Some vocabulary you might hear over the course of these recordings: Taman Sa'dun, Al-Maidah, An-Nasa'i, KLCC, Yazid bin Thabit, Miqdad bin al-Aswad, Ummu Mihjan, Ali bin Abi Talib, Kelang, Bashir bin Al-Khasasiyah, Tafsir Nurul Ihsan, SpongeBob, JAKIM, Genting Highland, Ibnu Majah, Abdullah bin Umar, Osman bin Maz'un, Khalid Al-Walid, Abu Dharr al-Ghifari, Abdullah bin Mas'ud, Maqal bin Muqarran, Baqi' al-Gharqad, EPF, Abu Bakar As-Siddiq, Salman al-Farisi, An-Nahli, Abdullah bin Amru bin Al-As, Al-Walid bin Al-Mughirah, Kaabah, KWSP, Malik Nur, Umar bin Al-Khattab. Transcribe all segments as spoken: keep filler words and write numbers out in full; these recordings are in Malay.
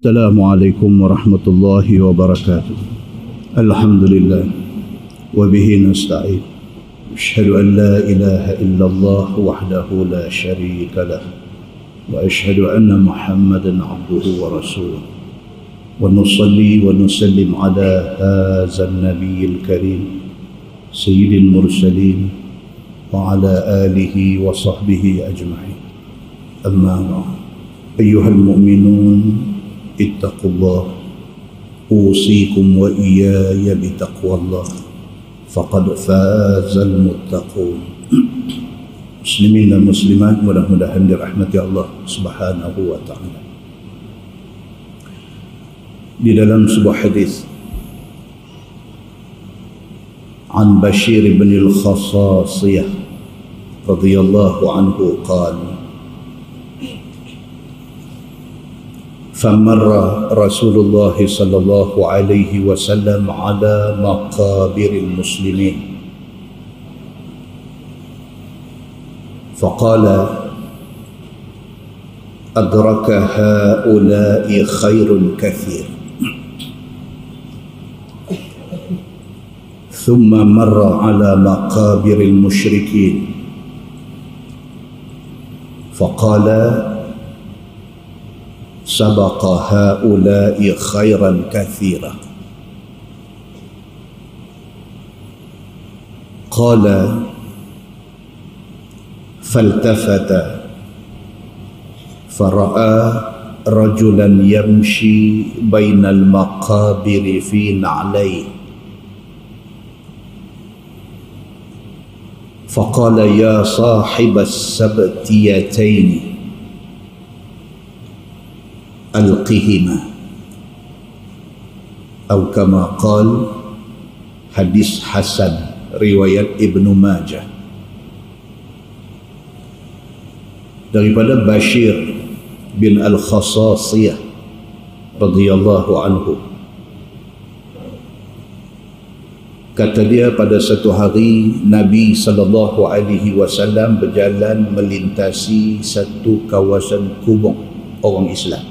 Assalamualaikum warahmatullahi wabarakatuh. Alhamdulillah wa bihi nasta'in. Asyhadu an la ilaha illallah wahdahu la syarika lah wa asyhadu anna Muhammadan abduhu wa rasuluh. Wa nusalli wa nusallim ala hazan nabiyil karim sayyidil mursalin wa ala alihi wa sahbihi ajma'in. Amma ba'd. Ayyuhal mu'minun ittaqullah usikum wa iyaya bitaqwallah faqad fazal muttaqun. Muslimin dan muslimat mudah-mudahan dirahmati Allah subhanahu wa ta'ala. Di dalam sebuah hadis an Bashir bin Al-Khasasiyah radhiyallahu anhu qala فمر رسول الله صلى الله عليه وسلم على مقابر المسلمين فقال أدرك هؤلاء خير كثير ثم مر على مقابر المشركين فقال سبق هؤلاء خيرا كثيرا قال فالتفت فرأى رجلا يمشي بين المقابر في نعليه فقال يا صاحب السبتيتين ألقهما أو كما قال حديث حسن riwayat Ibn Majah. Daripada Bashir bin Al-Khasasiyah radhiyallahu anhu, kata dia, pada satu hari Nabi sallallahu alaihi wasallam berjalan melintasi satu kawasan kubur orang Islam.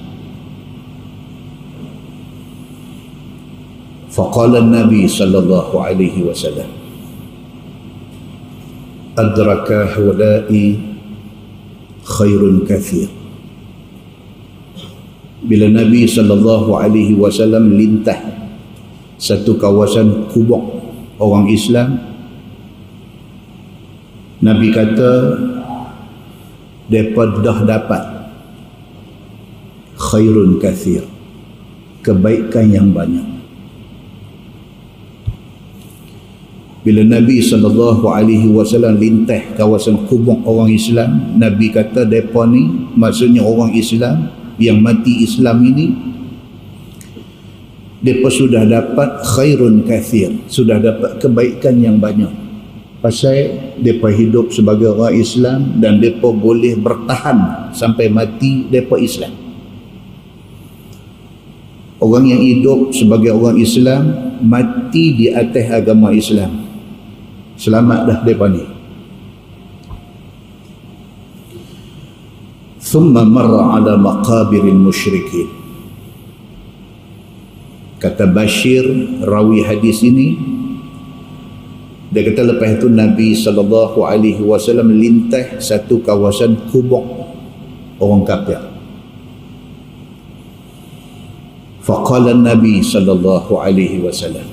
فقال النبي صلى الله عليه وسلم أدرك هؤلاء خير كثير. Bila Nabi sallallahu alaihi wasallam lintah satu kawasan kubur orang Islam, Nabi kata depa dah dapat khairun kathir, kebaikan yang banyak. Bila Nabi sallallahu alaihi wasallam lintah kawasan kubur orang Islam, Nabi kata depa ni, maksudnya orang Islam yang mati Islam ini, depa sudah dapat khairun kathir, sudah dapat kebaikan yang banyak. Pasal depa hidup sebagai orang Islam dan depa boleh bertahan sampai mati depa Islam. Orang yang hidup sebagai orang Islam, mati di atas agama Islam, selamat dah depa ni. Thumma marra ala maqabiril musyrikin. Kata Bashir rawi hadis ini, dia kata lepas itu Nabi sallallahu alaihi wasallam lintah satu kawasan kubur orang kafir. Faqala Nabi sallallahu alaihi wasallam,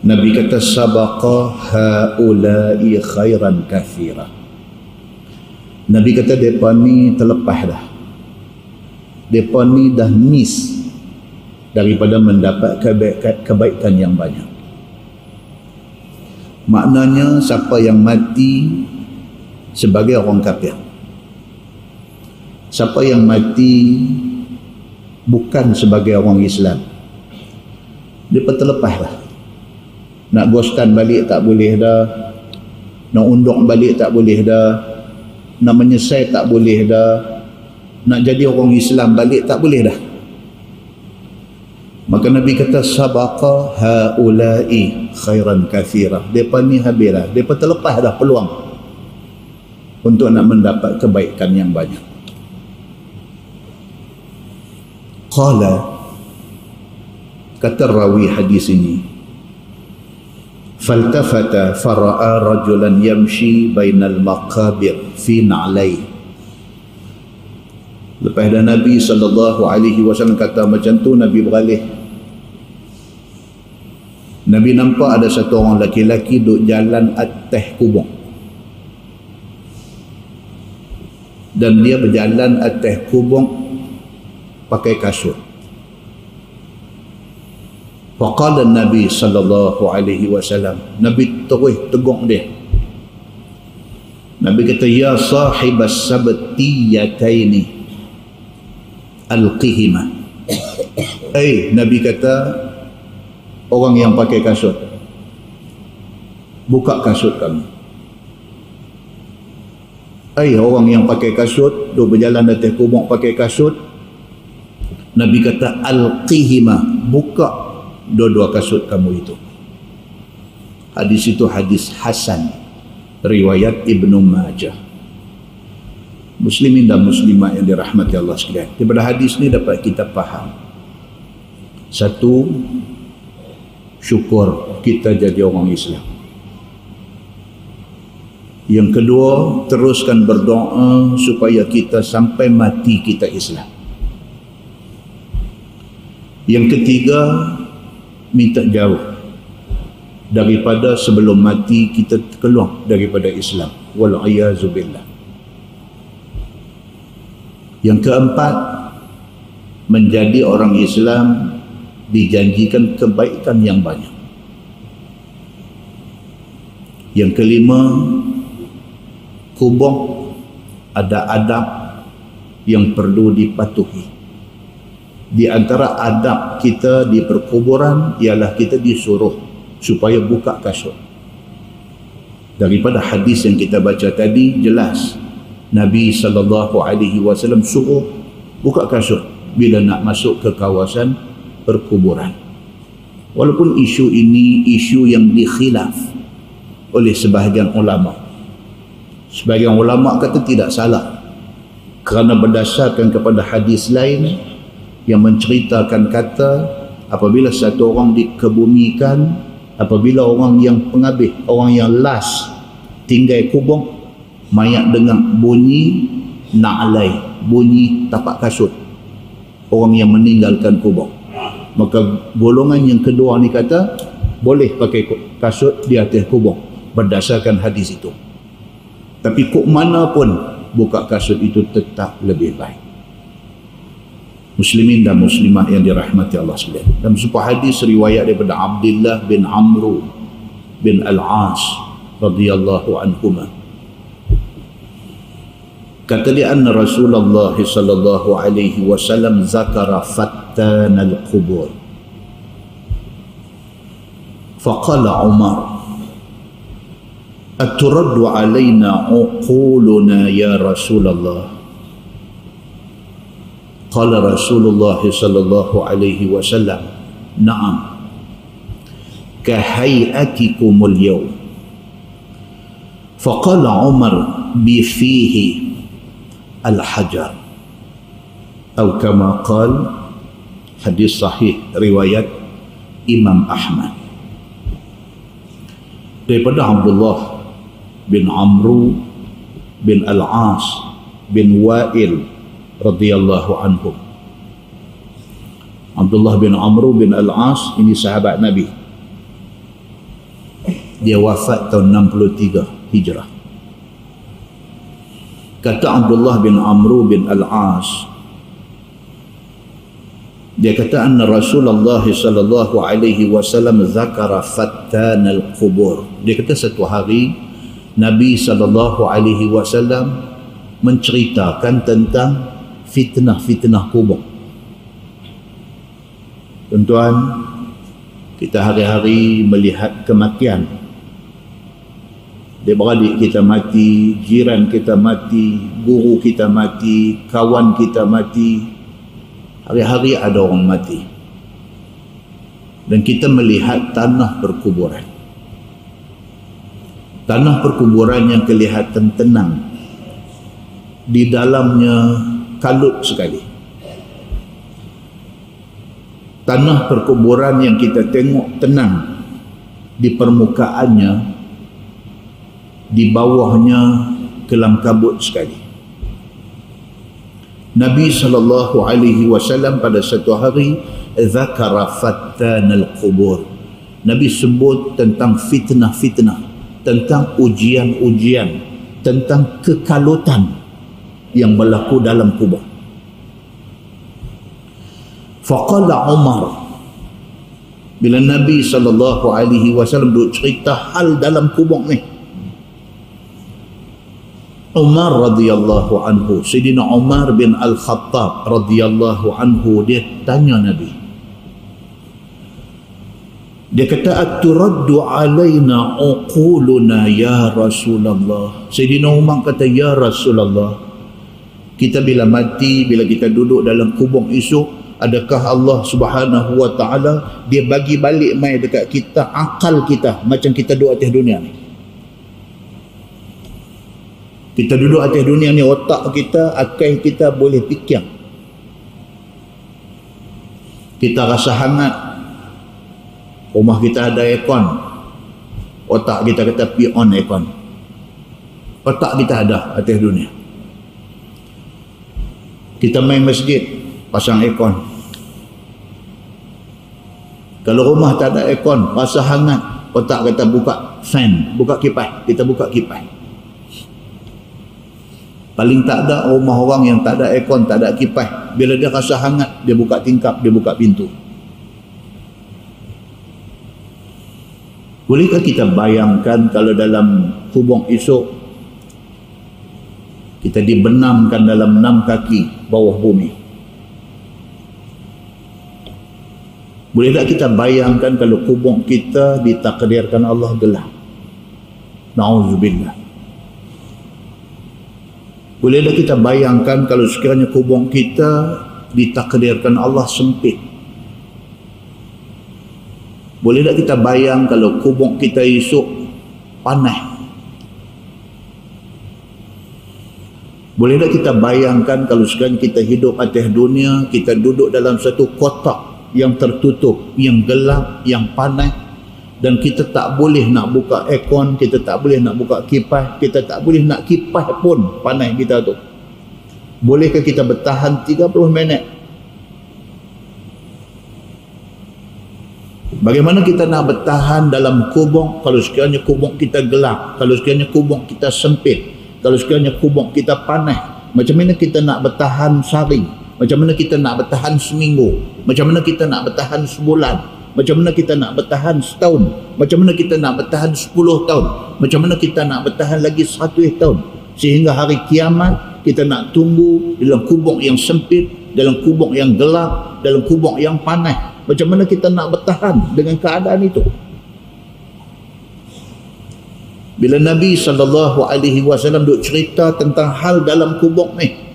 Nabi kata sabaqa haula'i khairan kathira. Nabi kata depa ni terlepas dah, depa ni dah miss daripada mendapat kebaikan, kebaikan yang banyak. Maknanya siapa yang mati sebagai orang kafir, siapa yang mati bukan sebagai orang Islam, depa terlepas dah. Nak ghostan balik tak boleh dah, nak unduk balik tak boleh dah, nak menyesal tak boleh dah, nak jadi orang Islam balik tak boleh dah. Maka Nabi kata sabaqa haula'i khairan kathira, depa ni habis dah, depa terlepas dah peluang untuk nak mendapat kebaikan yang banyak. Qala, kata rawi hadis ini, faltafata fara'a rajulan yamshi bainal maqabir fi na'lai. Lepas dah Nabi sallallahu alaihi wasallam kata macam tu, Nabi beralih. Nabi nampak ada satu orang lelaki-lelaki duduk jalan atas kubur, dan dia berjalan atas kubur pakai kasut. Faqala Nabi sallallahu alaihi wasallam, Nabi terus tegur dia. Nabi kata, ya sahibas sabtiyataini alqihima. Eh, Nabi kata, orang yang pakai kasut, buka kasut kamu. Eh, orang yang pakai kasut, dia berjalan atas kubur pakai kasut. Nabi kata, alqihima, buka dua-dua kasut kamu itu. Hadis itu hadis hasan, riwayat Ibnu Majah. Muslimin dan muslimat yang dirahmati Allah sekalian, daripada hadis ni dapat kita faham, satu, syukur kita jadi orang Islam. Yang kedua, teruskan berdoa supaya kita sampai mati kita Islam. Yang ketiga, minta jauh daripada sebelum mati kita keluar daripada Islam, wal iazubillah. Yang keempat, menjadi orang Islam dijanjikan kebaikan yang banyak. Yang kelima, kubur ada adab yang perlu dipatuhi. Di antara adab kita di perkuburan ialah kita disuruh supaya buka kasut. Daripada hadis yang kita baca tadi jelas, Nabi sallallahu alaihi wasallam suruh buka kasut bila nak masuk ke kawasan perkuburan. Walaupun isu ini isu yang dikhilaf oleh sebahagian ulama. Sebahagian ulama kata tidak salah, kerana berdasarkan kepada hadis lain yang menceritakan kata apabila satu orang dikebumikan, apabila orang yang penghabis, orang yang last tinggal kubur, mayat dengan bunyi na'lai, bunyi tapak kasut orang yang meninggalkan kubur. Maka golongan yang kedua ni kata boleh pakai kasut di atas kubur berdasarkan hadis itu. Tapi kok mana pun buka kasut itu tetap lebih baik. Muslimin dan muslimat yang dirahmati Allah sekalian, dalam sebuah hadis riwayat daripada Abdullah bin Amru bin Al-As radhiyallahu anhuma, kata dia, anna Rasulullah sallallahu alaihi wasallam zakara fattan al-qubur. Faqala Umar, aturaddu alaina uquluna ya Rasulullah? Qala Rasulullah sallallahu alaihi wasallam, na'am, kahayatikumul yawm. Faqala Umar, bifihi al-hajar, atau kama qala. Hadis sahih riwayat Imam Ahmad, daripada Abdullah bin Amru bin Al-As bin Wa'il radhiyallahu anhum. Abdullah bin Amru bin Al-As ini sahabat Nabi. Dia wafat tahun enam puluh tiga Hijrah. Kata Abdullah bin Amru bin Al-As, dia kata, anna Rasulullah sallallahu alaihi wasallam zakara fattan al-qubur. Dia kata satu hari Nabi sallallahu alaihi wasallam menceritakan tentang fitnah-fitnah kubur. Tuan-tuan, kita hari-hari melihat kematian. Adik-beradik kita mati, jiran kita mati, guru kita mati, kawan kita mati. Hari-hari ada orang mati. Dan kita melihat tanah perkuburan. Tanah perkuburan yang kelihatan tenang, di dalamnya kalut sekali. tanah perkuburan yang kita tengok tenang di permukaannya, di bawahnya kelam kabut sekali. Nabi sallallahu alaihi wasallam pada satu hari zakara fatan al-qubur, Nabi sebut tentang fitnah-fitnah, tentang ujian-ujian, tentang kekalutan yang berlaku dalam kubur. Faqala Umar, bila Nabi sallallahu alaihi wasallam duk cerita hal dalam kubur ni, Umar radhiyallahu anhu, Sayyidina Umar bin Al-Khattab radhiyallahu anhu, dia tanya Nabi. Dia kata, "At-turaddu alaina uquluna ya Rasulullah." Sayyidina Umar kata, "Ya Rasulullah, kita bila mati, bila kita duduk dalam kubur esok, adakah Allah Subhanahu wa taala dia bagi balik mai dekat kita akal kita macam kita duduk atas dunia ni?" Kita duduk atas dunia ni, otak kita, akal kita boleh fikir. Kita rasa hangat, rumah kita ada aircon, otak kita kata pergi on aircon. Otak kita ada atas dunia. Kita main masjid, pasang aircon. Kalau rumah tak ada aircon, rasa hangat, otak kata buka fan, buka kipas. Kita buka kipas. Paling tak ada rumah orang yang tak ada aircon, tak ada kipas, bila dia rasa hangat, dia buka tingkap, dia buka pintu. Bolehkah kita bayangkan kalau dalam kubur esok kita dibenamkan dalam enam kaki bawah bumi? Boleh tak kita bayangkan kalau kubur kita ditakdirkan Allah gelap? Na'udzubillah. Boleh tak kita bayangkan kalau sekiranya kubur kita ditakdirkan Allah sempit? Boleh tak kita bayang kalau kubur kita esok panas? Boleh tak kita bayangkan kalau sekarang kita hidup atas dunia, kita duduk dalam satu kotak yang tertutup, yang gelap, yang panas, dan kita tak boleh nak buka aircon, kita tak boleh nak buka kipas, kita tak boleh nak kipas pun panas kita tu. Bolehkah kita bertahan tiga puluh minit? Bagaimana kita nak bertahan dalam kubur kalau sekiranya kubur kita gelap, kalau sekiranya kubur kita sempit, kalau sekiranya kubur kita panas? Macam mana kita nak bertahan sehari? Macam mana kita nak bertahan seminggu? Macam mana kita nak bertahan sebulan? Macam mana kita nak bertahan setahun? Macam mana kita nak bertahan sepuluh tahun? Macam mana kita nak bertahan lagi seratus tahun? Sehingga hari kiamat kita nak tunggu dalam kubur yang sempit, dalam kubur yang gelap, dalam kubur yang panas. Macam mana kita nak bertahan dengan keadaan itu? Bila Nabi sallallahu alaihi wasallam duk cerita tentang hal dalam kubur ni,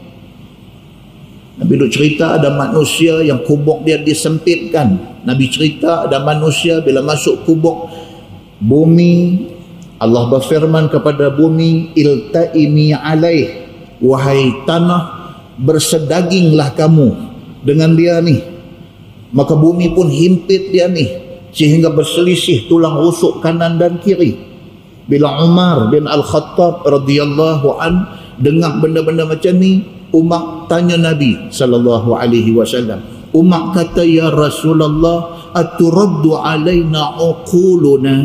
Nabi duk cerita ada manusia yang kubur dia disempitkan. Nabi cerita ada manusia bila masuk kubur, bumi, Allah berfirman kepada bumi, iltaimi alaih, wahai tanah, bersedaginglah kamu dengan dia ni. Maka bumi pun himpit dia ni sehingga berselisih tulang rusuk kanan dan kiri. Bila Umar bin Al-Khattab radhiyallahu an dengar benda-benda macam ni, Umar tanya Nabi sallallahu alaihi wasallam. Umar kata, "Ya Rasulullah, aturaddu alaina uquluna?"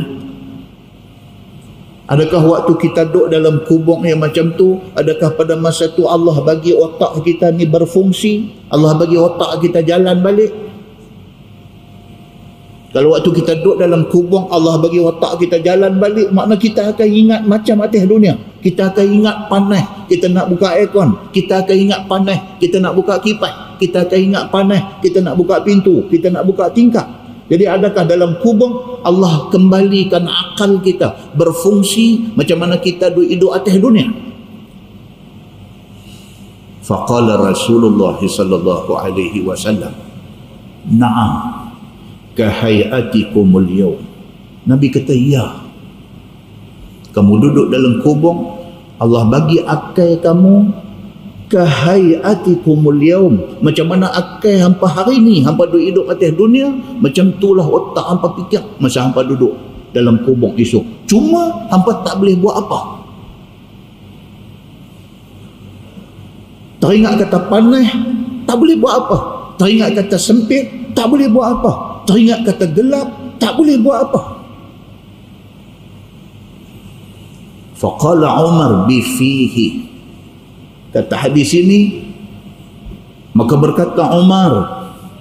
Adakah waktu kita duduk dalam kubur yang macam tu, adakah pada masa tu Allah bagi otak kita ni berfungsi? Allah bagi otak kita jalan balik? Kalau waktu kita duduk dalam kubur, Allah bagi otak kita jalan balik, makna kita akan ingat macam atas dunia. Kita akan ingat panas, kita nak buka aircon. Kita akan ingat panas, kita nak buka kipas. Kita akan ingat panas, kita nak buka pintu. Kita nak buka tingkap. Jadi adakah dalam kubur, Allah kembalikan akal kita berfungsi macam mana kita duduk atas dunia? Faqala Rasulullah sallallahu alaihi wasallam, "Na'am. Kahayatikumul yawm." Nabi kata, "Ya, kamu duduk dalam kubur, Allah bagi akal kamu kahayatikumul yaum, macam mana akal hampa hari ni, hampa duk hidup atas dunia, macam itulah otak hampa fikir masa hampa duduk dalam kubur esok. Cuma hampa tak boleh buat apa. Teringat kata panas, tak boleh buat apa. Teringat kata sempit, tak boleh buat apa. Teringat kata gelap, tak boleh buat apa. Faqala Umar bifihi, kata hadis ini, maka berkata Umar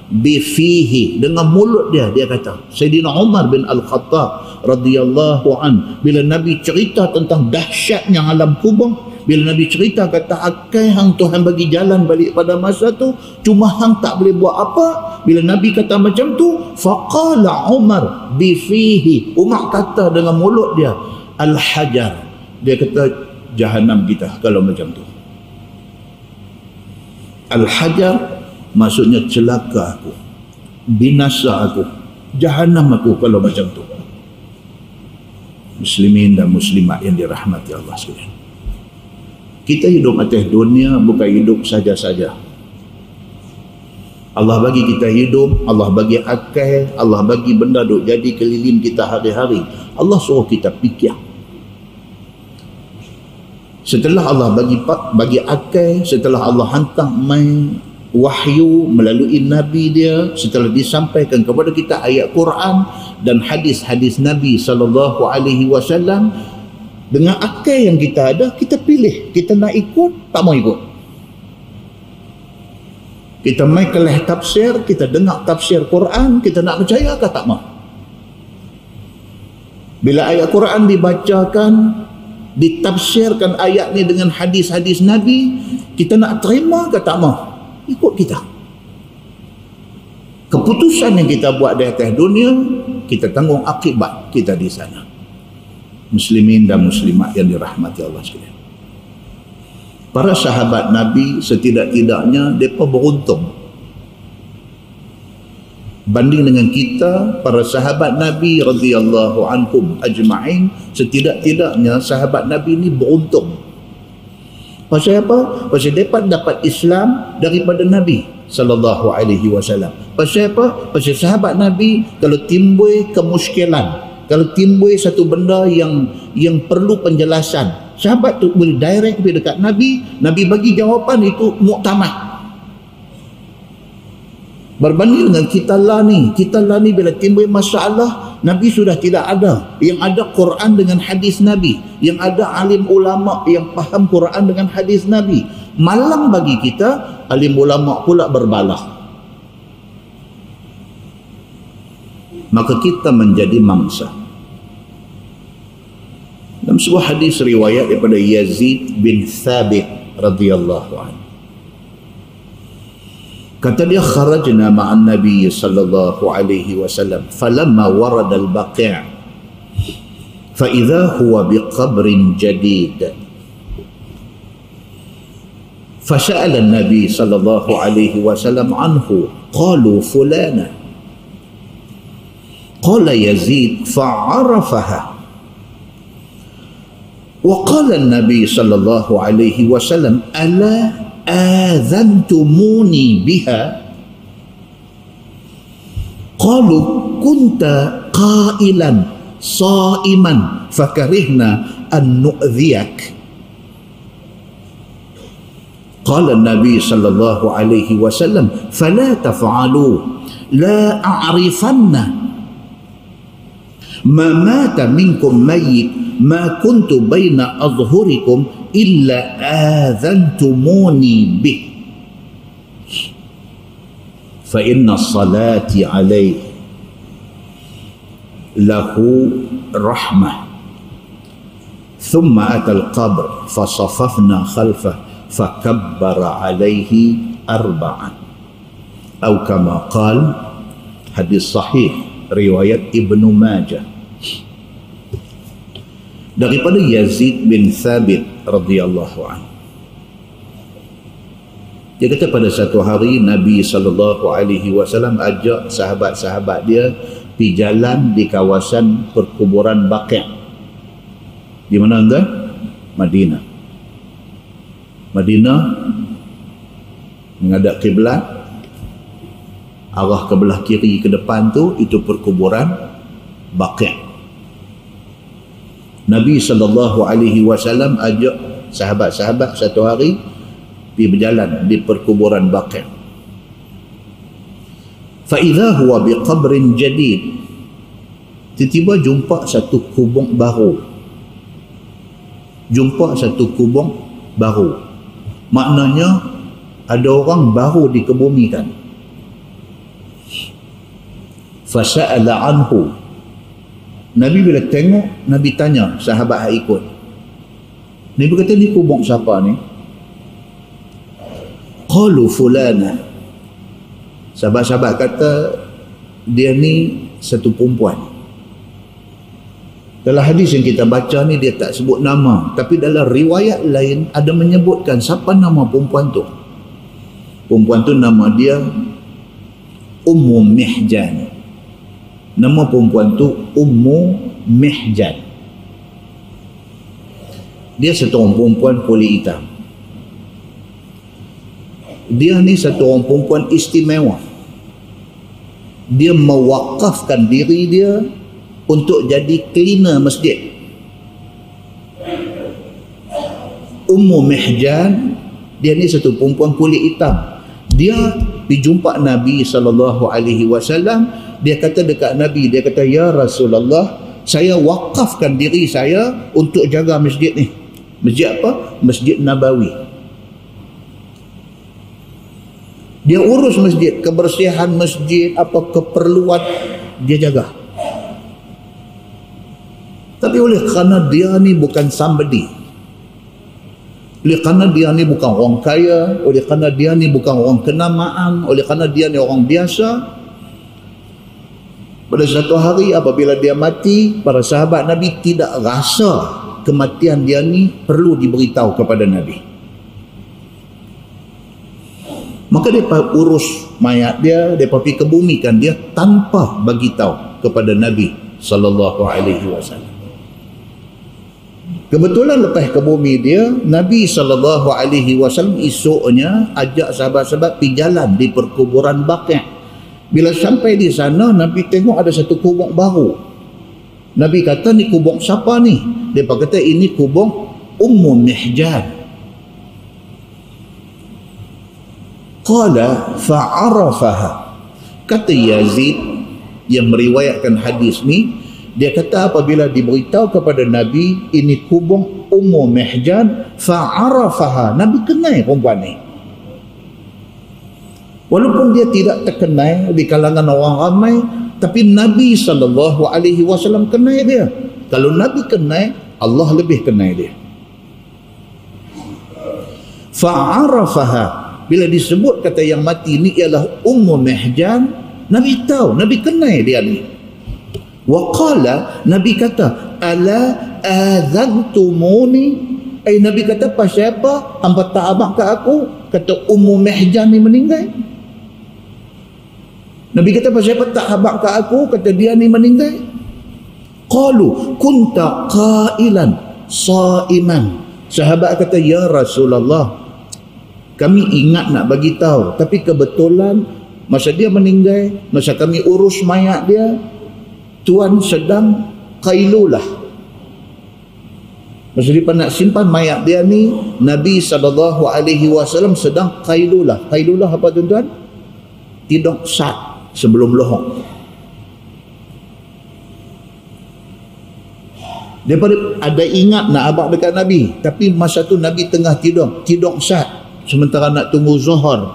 bifihi, dengan mulut dia, dia kata, Sayyidina Umar bin Al-Khattab radhiyallahu an, bila Nabi cerita tentang dahsyatnya alam kubur, bila Nabi cerita kata akai hang Tuhan bagi jalan balik pada masa tu, cuma hang tak boleh buat apa. Bila Nabi kata macam tu, faqala Umar bifihi, Umar kata dengan mulut dia, al-hajar, dia kata jahanam kita kalau macam tu. Al-hajar maksudnya celaka aku, binasa aku, jahanam aku kalau macam tu. Muslimin dan muslimat yang dirahmati Allah sekalian, kita hidup atas dunia bukan hidup saja-saja. Allah bagi kita hidup, Allah bagi akal, Allah bagi benda duk jadi keliling kita hari-hari. Allah suruh kita fikir. Setelah Allah bagi bagi akal, setelah Allah hantar main wahyu melalui Nabi dia, setelah disampaikan kepada kita ayat Quran dan hadis-hadis Nabi sallallahu alaihi wasallam, dengan akal yang kita ada, kita pilih, kita nak ikut, tak mau ikut. Kita mai kelas tafsir, kita dengar tafsir Quran, kita nak percaya ke tak mau? Bila ayat Quran dibacakan, ditafsirkan ayat ni dengan hadis-hadis Nabi, kita nak terima ke tak mau? Ikut kita. Keputusan yang kita buat di atas dunia, kita tanggung akibat kita di sana. Muslimin dan muslimat yang dirahmati Allah sekalian, para sahabat Nabi setidak-tidaknya mereka beruntung banding dengan kita. Para sahabat Nabi radhiyallahu anhum ajma'in, setidak-tidaknya sahabat Nabi ni beruntung. Pasal apa? Pasal mereka dapat Islam daripada Nabi sallallahu alaihi wasallam. Pasal apa? Pasal sahabat Nabi kalau timbul kemuskilan, kalau timbul satu benda yang yang perlu penjelasan, sahabat tu boleh direct pergi dekat Nabi, Nabi bagi jawapan itu muktamad. Berbanding dengan kita lah ni, kita lah ni bila timbul masalah, Nabi sudah tidak ada. Yang ada Quran dengan hadis Nabi, yang ada alim ulama yang faham Quran dengan hadis Nabi. Malang bagi kita, alim ulama pula berbalah. Maka kita menjadi mangsa. Dalam sebuah hadis riwayat daripada Yazid bin Thabit radhiyallahu anhu, kata dia, kharajna ma'an Nabi sallallahu alaihi wasallam falamma warada al-Baqi' fa idza huwa bi qabrin jadid fa sa'ala an-nabi sallallahu alaihi wasallam anhu qalu fulana qala Yazid fa'arafaha وقال النبي صلى الله عليه وسلم ألا آذنتموني بها قالوا كنت قائلا صائما فكرهنا أن نؤذيك قال النبي صلى الله عليه وسلم فلا تفعلوا لا أعرفن ما مات منكم ميت ma kuntu baina azhurikum illa adhantumuni bih fa inna salati alaihi lahu rahmah thumma atal qabr fasafafna khalfah fakabbara alaihi arba'an atau kama qala. Hadis sahih riwayat Ibnu Majah daripada Yazid bin Thabit radhiyallahu anhu. Dia kata pada satu hari Nabi sallallahu alaihi wasallam ajak sahabat-sahabat dia pergi jalan di kawasan perkuburan Baqi'. Di mana tuan? Madinah. Madinah menghadap kiblat, arah ke belah kiri ke depan tu itu perkuburan Baqi'. Nabi sallallahu alaihi wasallam ajak sahabat-sahabat satu hari pergi berjalan di perkuburan Baqi'. Fa'idha huwa biqabrin jadid. Tiba-tiba jumpa satu kubur baru. Jumpa satu kubur baru. Maknanya ada orang baru dikebumikan. Fasa'ala anhu. Nabi bila tengok, Nabi tanya sahabat yang ikut. Nabi kata, ni kubur siapa ni? Qalu fulana. Sahabat-sahabat kata, dia ni satu perempuan. Dalam hadis yang kita baca ni, dia tak sebut nama. Tapi dalam riwayat lain, ada menyebutkan siapa nama perempuan tu. Perempuan tu nama dia Ummu Mihjan. Nama perempuan tu Ummu Mihjan. Dia satu orang perempuan kulit hitam. Dia ni satu orang perempuan istimewa. Dia mewakafkan diri dia untuk jadi cleaner masjid. Ummu Mihjan, dia ni satu perempuan kulit hitam. Dia dijumpa Nabi sallallahu alaihi wasallam. Dia kata dekat Nabi, dia kata, ya Rasulullah, saya wakafkan diri saya untuk jaga masjid ni. Masjid apa? Masjid Nabawi. Dia urus masjid, kebersihan masjid, apa keperluan dia jaga. Tapi oleh kerana dia ni bukan somebody, oleh kerana dia ni bukan orang kaya, oleh kerana dia ni bukan orang kenamaan, oleh kerana dia ni orang biasa, pada satu hari apabila dia mati, para sahabat Nabi tidak rasa kematian dia ni perlu diberitahu kepada Nabi. Maka dia urus mayat dia, dia pergi kebumikan dia tanpa bagi tahu kepada Nabi sallallahu alaihi wasallam. Kebetulan lepas ke bumi dia, Nabi sallallahu alaihi wasallam esoknya ajak sahabat-sahabat pergi jalan di perkuburan Baqi'. Bila sampai di sana, Nabi tengok ada satu kubur baru. Nabi kata, ni kubur siapa ni? Dia kata, ini kubur Ummu Mihjan. Qala fa'arafaha. Kata Yazid yang meriwayatkan hadis ni, dia kata apabila diberitahu kepada Nabi, ini kubur Ummu Mihjan, fa'arafaha. Nabi kenal perempuan ni. Walaupun dia tidak terkenal di kalangan orang ramai, tapi Nabi sallallahu alaihi wasallam kenal dia. Kalau Nabi kenal, Allah lebih kenal dia. Fa'arafaha. Bila disebut kata yang mati ni ialah Ummu Mihjan, Nabi tahu, Nabi kenal dia ni. Waqala, Nabi kata, ala azantumuni. Eh, Nabi kata, pasal apa hampa tak abang kat aku? Kata Ummu Mihjan ni meninggal. Nabi kata, pasal apa tak abang kat aku? Kata dia ni meninggal. Qalu kunta qailan saiman. Sahabat kata, ya Rasulullah, kami ingat nak bagi tahu, tapi kebetulan masa dia meninggal, masa kami urus mayat dia, tuan sedang qailulah. Maksudnya nak simpan mayat dia ni, Nabi sallallahu alaihi wasallam sedang qailulah. Qailulah apa tuan-tuan? Tidur sat sebelum lohok. Daripada ada ingat nak abang dekat Nabi, tapi masa tu Nabi tengah tidur, tidur sat, sementara nak tunggu zuhur.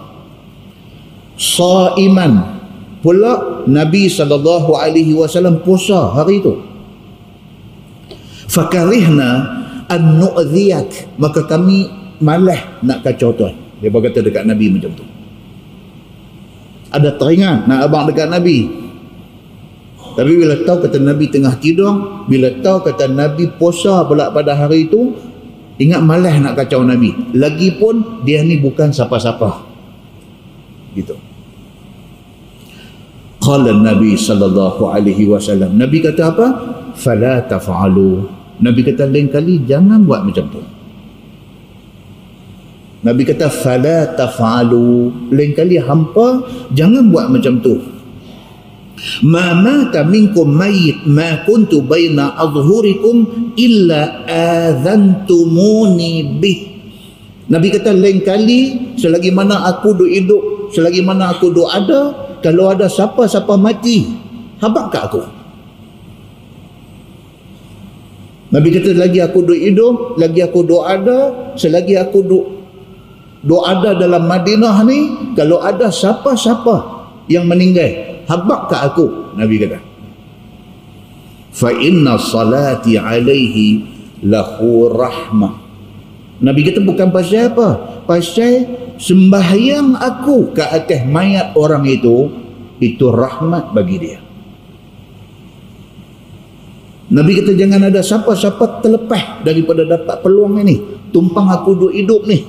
Saiman. Pula Nabi sallallahu alaihi wasallam puasa hari itu. Fakarihna an-nu'dhiyak. Maka kami malas nak kacau tuan. Dia berkata dekat Nabi macam tu. Ada teringat nak abang dekat Nabi. Tapi bila tahu kata Nabi tengah tidur, bila tahu kata Nabi puasa pula pada hari itu, ingat malas nak kacau Nabi. Lagipun dia ni bukan siapa-siapa. Gitu. Qala Nabi sallallahu alaihi wasallam. Nabi kata apa? Fala taf'alu. Nabi kata lain kali jangan buat macam tu. Nabi kata fala taf'alu, lain kali hampa jangan buat macam tu. Ma mata minkum mayit ma kuntu baina adhhurikum illa adhantumuni bih. Nabi kata lain kali selagi mana aku duk hidup, selagi mana aku duk ada, kalau ada siapa-siapa mati, habaq kat aku. Nabi kata lagi aku duk hidup, lagi aku duk ada, selagi aku duk duk ada dalam Madinah ni, kalau ada siapa-siapa yang meninggal, habaq kat aku, Nabi kata. Fa inna salati alaihi lahu rahmah. Nabi kata bukan pasal apa? Pasal sembahyang aku ke atas mayat orang itu, itu rahmat bagi dia. Nabi kata jangan ada siapa-siapa terlepas daripada dapat peluang ini. Tumpang aku duk hidup ni,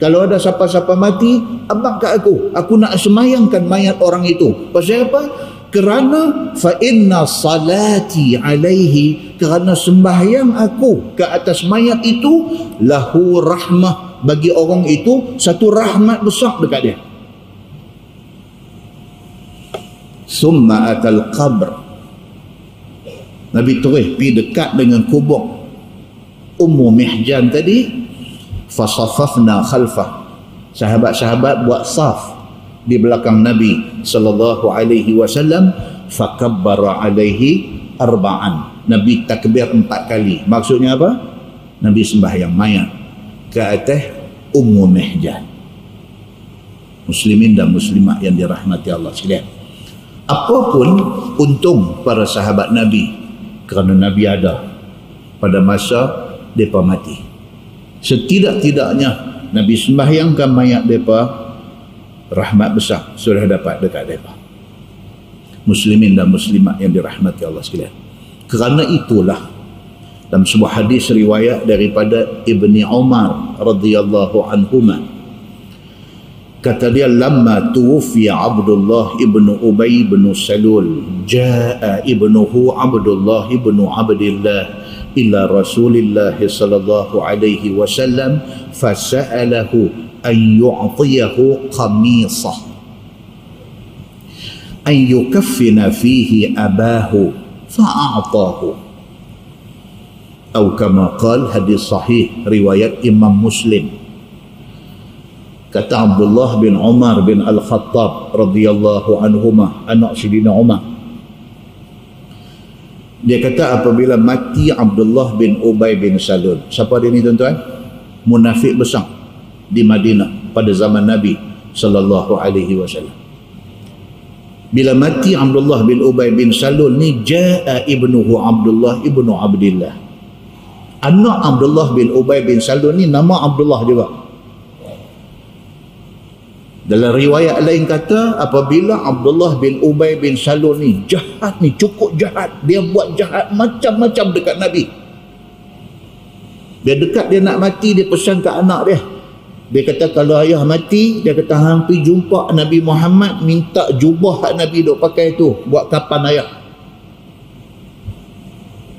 kalau ada siapa-siapa mati, abang kat aku, aku nak semayangkan mayat orang itu. Pasal apa? Kerana fa inna salati alaihi, kerana sembahyang aku ke atas mayat itu lahu rahmah, bagi orang itu satu rahmat besar dekat dia. Summa atal qabr, Nabi terus pergi dekat dengan kubur Ummu Mihjan tadi. Fasafafna khalfah, sahabat-sahabat buat saf di belakang Nabi sallallahu alaihi wasallam. Fakabbara alaihi arba'an, Nabi takbir empat kali. Maksudnya apa? Nabi sembahyang mayat ke atas Ummu Mihjan. Muslimin dan muslimat yang dirahmati Allah sekalian, apapun untung para sahabat Nabi kerana Nabi ada pada masa mereka mati. Setidak-tidaknya Nabi sembahyangkan mayat mereka, rahmat besar sudah dapat dekat mereka. Muslimin dan muslimat yang dirahmati Allah sekalian, kerana itulah dalam sebuah hadis riwayat daripada Ibni Umar radhiyallahu anhuma, kata dia lamma tuwfiya Abdullah ibn Ubay bin Salul jaa ibnuhu Abdullah ibn Abdillah ila Rasulillah sallallahu alaihi wasallam fasa'alahu an yu'tiyahu qamisah an yukaffina fihi abahu fa'atahu atau kama qala. Hadis sahih riwayat Imam Muslim. Kata Abdullah bin Umar bin Al-Khattab radhiyallahu anhumah, anak Sidina Umar, dia kata apabila mati Abdullah bin Ubay bin Salul, siapa dia ni tuan-tuan? Munafik besar di Madinah pada zaman Nabi sallallahu alaihi wasallam. Bila mati Abdullah bin Ubay bin Salul ni, jaa ibnuhu Abdullah ibnu Abdillah, anak Abdullah bin Ubay bin Salul ni nama Abdullah juga. Dalam riwayat lain kata apabila Abdullah bin Ubay bin Salul ni jahat ni, cukup jahat, dia buat jahat macam-macam dekat Nabi. Dia dekat dia nak mati, dia pesan ke anak dia, dia kata kalau ayah mati, dia kata hang pergi jumpa Nabi Muhammad minta jubah hak Nabi duk pakai tu buat kapan ayah.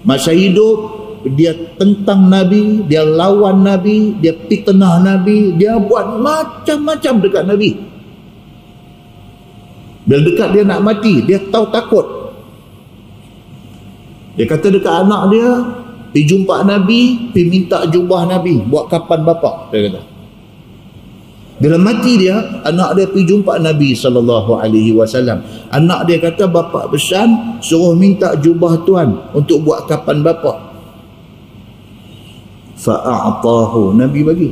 Masa hidup dia tentang Nabi, dia lawan Nabi, dia fitnah Nabi, dia buat macam-macam dekat Nabi. Bila dekat dia nak mati, dia tahu takut, dia kata dekat anak dia pergi jumpa Nabi, pergi minta jubah Nabi buat kapan bapa, dia kata. Bila mati dia, anak dia pergi jumpa Nabi sallallahu alaihi wasallam. Anak dia kata bapa pesan suruh minta jubah tuan untuk buat kapan bapa. Fa'a'atahu, Nabi bagi.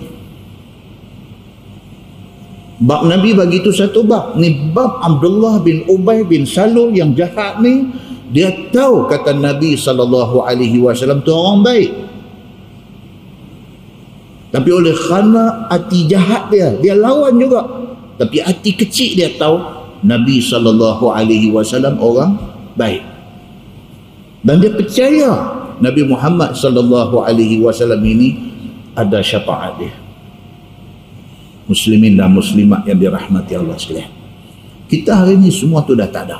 Bab Nabi bagi tu satu bab ni, bab Abdullah bin Ubay bin Salul yang jahat ni. Dia tahu kata Nabi sallallahu alaihi wasallam tu orang baik, tapi oleh kerana hati jahat dia, dia lawan juga, tapi hati kecil dia tahu Nabi sallallahu alaihi wasallam orang baik, dan dia percaya Nabi Muhammad sallallahu alaihi wasallam ini ada syafaat dia. Muslimin dan muslimat yang dirahmati Allah sekalian, kita hari ini semua tu dah tak ada.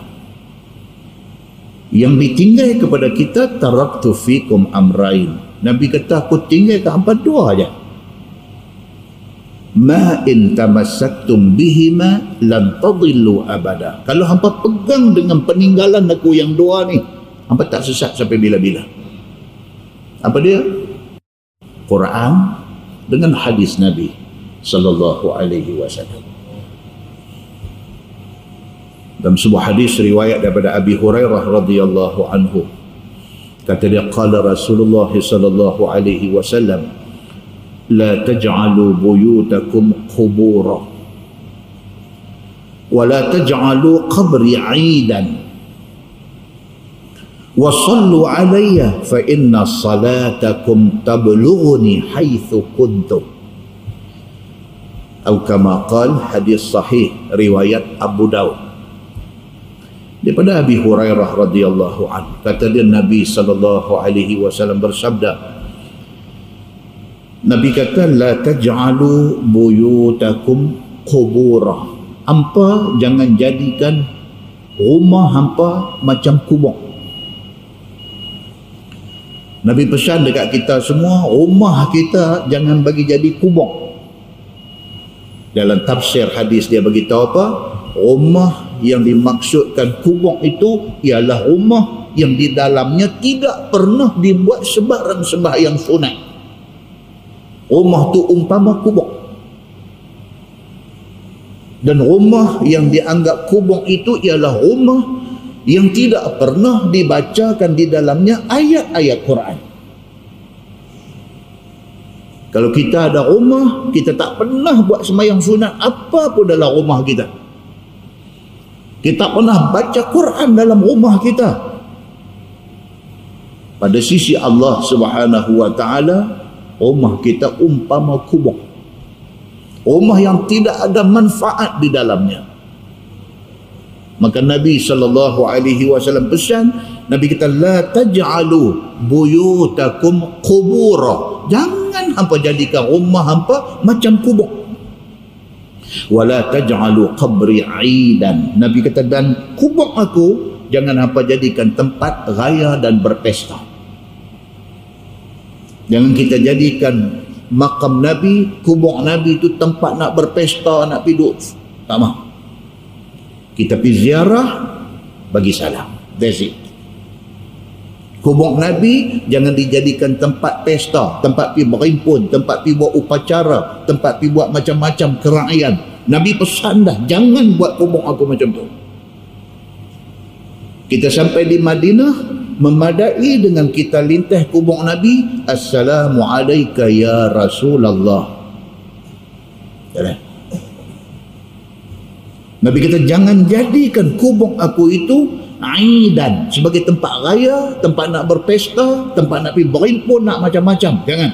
Yang ditinggal kepada kita taraktu fikum amrain, Nabi kata aku tinggal ke hangpa dua aja. ma in tamassaktum bihima lan tadillu abada. Kalau hampa pegang dengan peninggalan aku yang dua ni, hampa tak sesat sampai bila-bila. Apa dia? Quran dengan hadis Nabi sallallahu alaihi wasallam. Dalam sebuah hadis riwayat daripada Abi Hurairah radhiyallahu anhu, kata dia, qala Rasulullah sallallahu alaihi wasallam, la taj'alu buyutakum qubura wa la taj'alu qabri 'aidan wa sallu 'alayya fa inna salatakum tablughuni haitsu kuntum, atau kama qala, hadis sahih riwayat Abu Dawud daripada Abi Hurairah radhiyallahu anhu, kata dia Nabi sallallahu alaihi wasallam bersabda, Nabi kata, la taj'alu buyutakum qubura. Hampa jangan jadikan rumah hampa macam kubur. Nabi pesan dekat kita semua, rumah kita jangan bagi jadi kubur. Dalam tafsir hadis dia beritahu apa? Rumah yang dimaksudkan kubur itu ialah rumah yang di dalamnya tidak pernah dibuat sembarang-sembarang sunat. Rumah tu umpama kubur. Dan rumah yang dianggap kubur itu ialah rumah yang tidak pernah dibacakan di dalamnya ayat-ayat Quran. Kalau kita ada rumah, kita tak pernah buat sembahyang sunat apa pun dalam rumah kita. Kita pernah baca Quran dalam rumah kita. Pada sisi Allah Subhanahu wa taala, rumah kita umpama kubur, rumah yang tidak ada manfaat di dalamnya. Maka Nabi sallallahu alaihi wasallam pesan, Nabi kita, la taj'alu buyutakum qubura. Jangan hampa jadikan rumah hampa macam kubur. Wa la taj'alu qabri 'aidan. Nabi kata, dan kubur aku jangan hampa jadikan tempat raya dan berpesta. Jangan kita jadikan makam Nabi, kubur Nabi itu tempat nak berpesta, nak hidup. Tak mahu. Kita pergi ziarah, bagi salam. That's it. Kubur Nabi jangan dijadikan tempat pesta, tempat pergi berimpun, tempat pergi buat upacara, tempat pergi buat macam-macam keraian. Nabi pesan dah, jangan buat kubur aku macam tu. Kita sampai di Madinah, memadai dengan kita lintah kubur Nabi, assalamu alayka ya Rasulullah. Jalan. Nabi kata, jangan jadikan kubur aku itu aidan, sebagai tempat raya, tempat nak berpesta, tempat nak pergi berimpun, nak macam-macam. Jangan.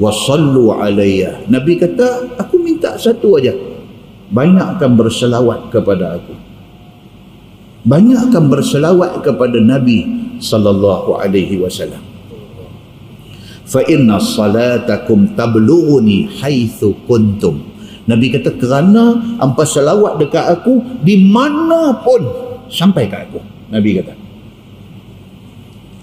Wasallu alayya. Nabi kata, aku minta satu aja, banyakkan berselawat kepada aku. Banyakkan berselawat kepada Nabi sallallahu alaihi wasallam. Fa inna salatakum tablughuni haitsu kuntum. Nabi kata, kerana hampa selawat dekat aku di mana pun sampai ke aku. Nabi kata,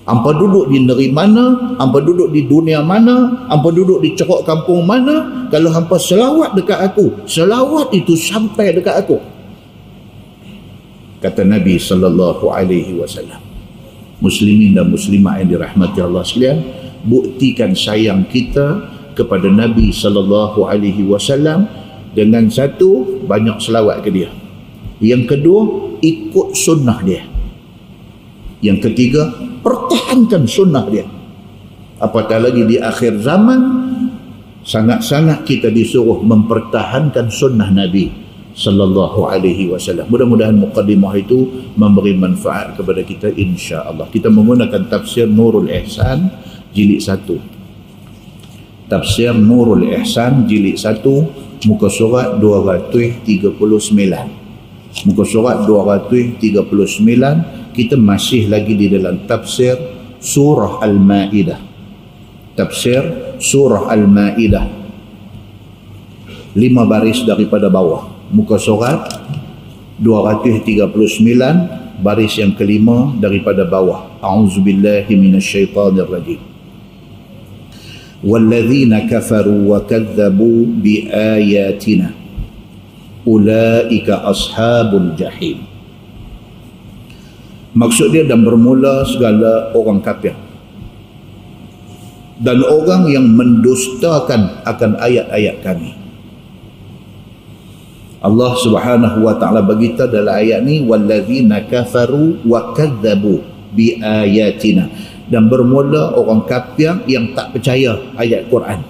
hampa duduk di negeri mana, hampa duduk di dunia mana, hampa duduk di ceruk kampung mana, kalau hampa selawat dekat aku, selawat itu sampai dekat aku. Kata Nabi sallallahu alaihi wasallam. Muslimin dan muslimat yang dirahmati Allah sekalian, buktikan sayang kita kepada Nabi sallallahu alaihi wasallam dengan satu, banyak selawat ke dia. Yang kedua, ikut sunnah dia. Yang ketiga, pertahankan sunnah dia. Apatah lagi di akhir zaman, sangat-sangat kita disuruh mempertahankan sunnah Nabi sallallahu alaihi wasallam. Mudah-mudahan mukadimah itu memberi manfaat kepada kita, insya-Allah. Kita menggunakan tafsir Nurul Ihsan jilid satu. Tafsir Nurul Ihsan jilid satu, muka surat dua ratus tiga puluh sembilan. Muka surat dua ratus tiga puluh sembilan, kita masih lagi di dalam tafsir surah Al-Maidah. Tafsir surah Al-Maidah. Lima baris daripada bawah. Muka surat dua ratus tiga puluh sembilan, baris yang kelima daripada bawah. A'udzubillahi minasyaitanirrajim. وَالَّذِينَ كَفَرُوا وَكَذَّبُوا بِآيَاتِنَا أُولَٰئِكَ أَصْحَابُ الْجَحِيمِ. Maksud dia, dan bermula segala orang kafir dan orang yang mendustakan akan ayat-ayat kami. Allah Subhanahu wa taala beritahu dalam ayat ni, wallazina kafaru wa kadzabu bi ayatina, dan bermula orang kafir yang tak percaya ayat Quran.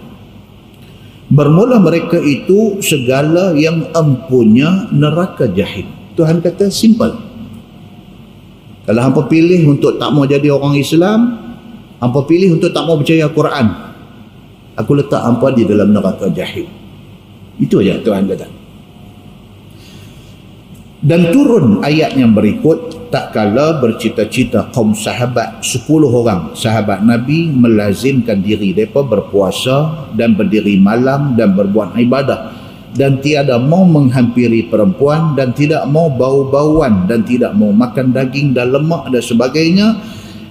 Bermula mereka itu segala yang empunya neraka jahim. Tuhan kata simple. Kalau hampa pilih untuk tak mau jadi orang Islam, hampa pilih untuk tak mau percaya Quran, aku letak hampa di dalam neraka jahil. Itu aja Tuhan kata. Dan turun ayat yang berikut, tak kala bercita-cita kaum sahabat, sepuluh orang sahabat Nabi melazimkan diri mereka berpuasa dan berdiri malam dan berbuat ibadah, dan tiada mau menghampiri perempuan, dan tidak mau bau-bauan, dan tidak mau makan daging dan lemak dan sebagainya,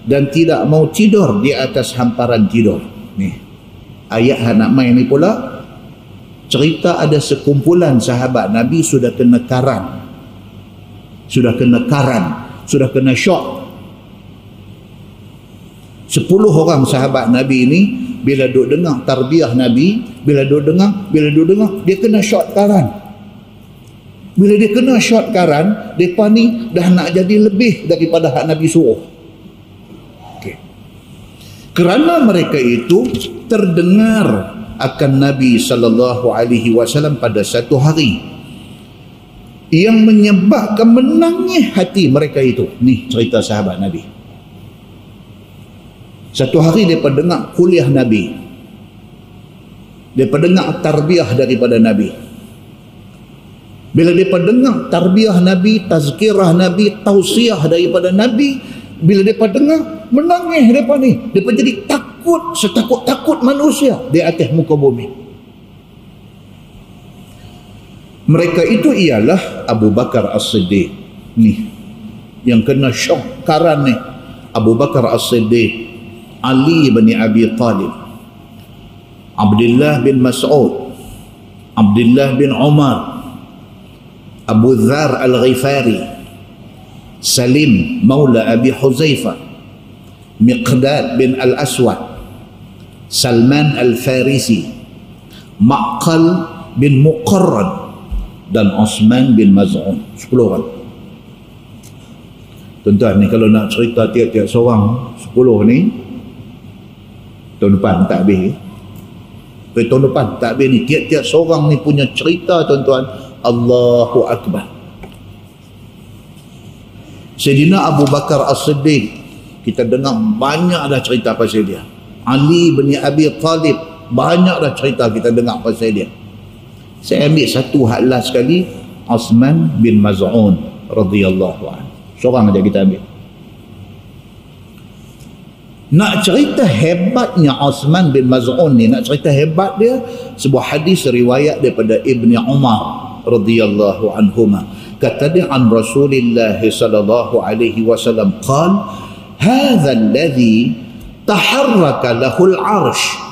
dan tidak mau tidur di atas hamparan tidur. Ni ayat hak nak main ni pula, cerita ada sekumpulan sahabat Nabi sudah kena karan sudah kena karan sudah kena syok. Sepuluh orang sahabat Nabi ini bila duk dengar tarbiyah Nabi, bila duk dengar, bila duk dengar, dia kena shot karan. Bila dia kena shot karan, mereka ni dah nak jadi lebih daripada hak Nabi suruh. Okay. Kerana mereka itu terdengar akan Nabi sallallahu alaihi wasallam pada satu hari yang menyebabkan menangis hati mereka itu. Ni cerita sahabat Nabi. Satu hari mereka dengar kuliah Nabi, mereka dengar tarbiyah daripada Nabi. Bila mereka dengar tarbiyah Nabi, tazkirah Nabi, tausiah daripada Nabi, bila mereka dengar, menangis mereka ni. Mereka jadi takut setakut-takut manusia di atas muka bumi. Mereka itu ialah Abu Bakar As-Siddiq ni, yang kena syok karan ni, Abu Bakar As-Siddiq, Ali bin Abi Talib, Abdullah bin Mas'ud, Abdullah bin Umar, Abu Dharr al-Ghifari, Salim Mawla Abi Huzaifa, Miqdad bin al-Aswad, Salman al-Farisi, Maqal bin Muqarran, dan Osman bin Maz'un. Sepuluh orang. Tuan-tuan ni kalau nak cerita tiap-tiap seorang sepuluh ni, tahun depan tak habis. Eh, tahun depan tak habis ni. Tiap-tiap seorang ni punya cerita, tuan-tuan. Allahu Akbar. Sayyidina Abu Bakar As-Siddiq, kita dengar banyak dah cerita pasal dia. Ali bin Abi Talib, banyak dah cerita kita dengar pasal dia. Saya ambil satu hal last sekali, Osman bin Maz'un radhiyallahu anhu. Seorang aja kita ambil. Nak cerita hebatnya Osman bin Maz'un ni, nak cerita hebat dia, sebuah hadis riwayat daripada Ibn Umar radhiyallahu anhuma. Kata dia, an Rasulillah sallallahu alaihi wasallam qala, hadha alladhi taharraka lahul arsh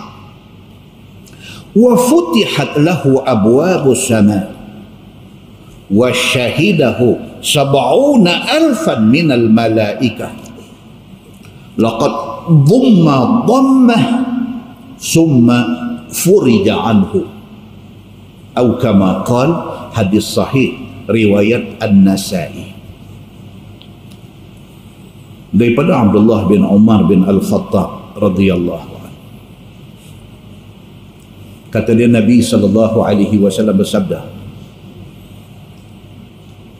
wa futihat lahu abwabus sama wa syahidahu sab'una alfan minal malaikah laqad dhamma dhammah summa furija anhu atau kama qala. Hadis sahih riwayat An-Nasa'i daripada Abdullah bin Umar bin Al-Khattab radhiyallahu anhu. Kata dia, Nabi sallallahu alaihi wasallam bersabda,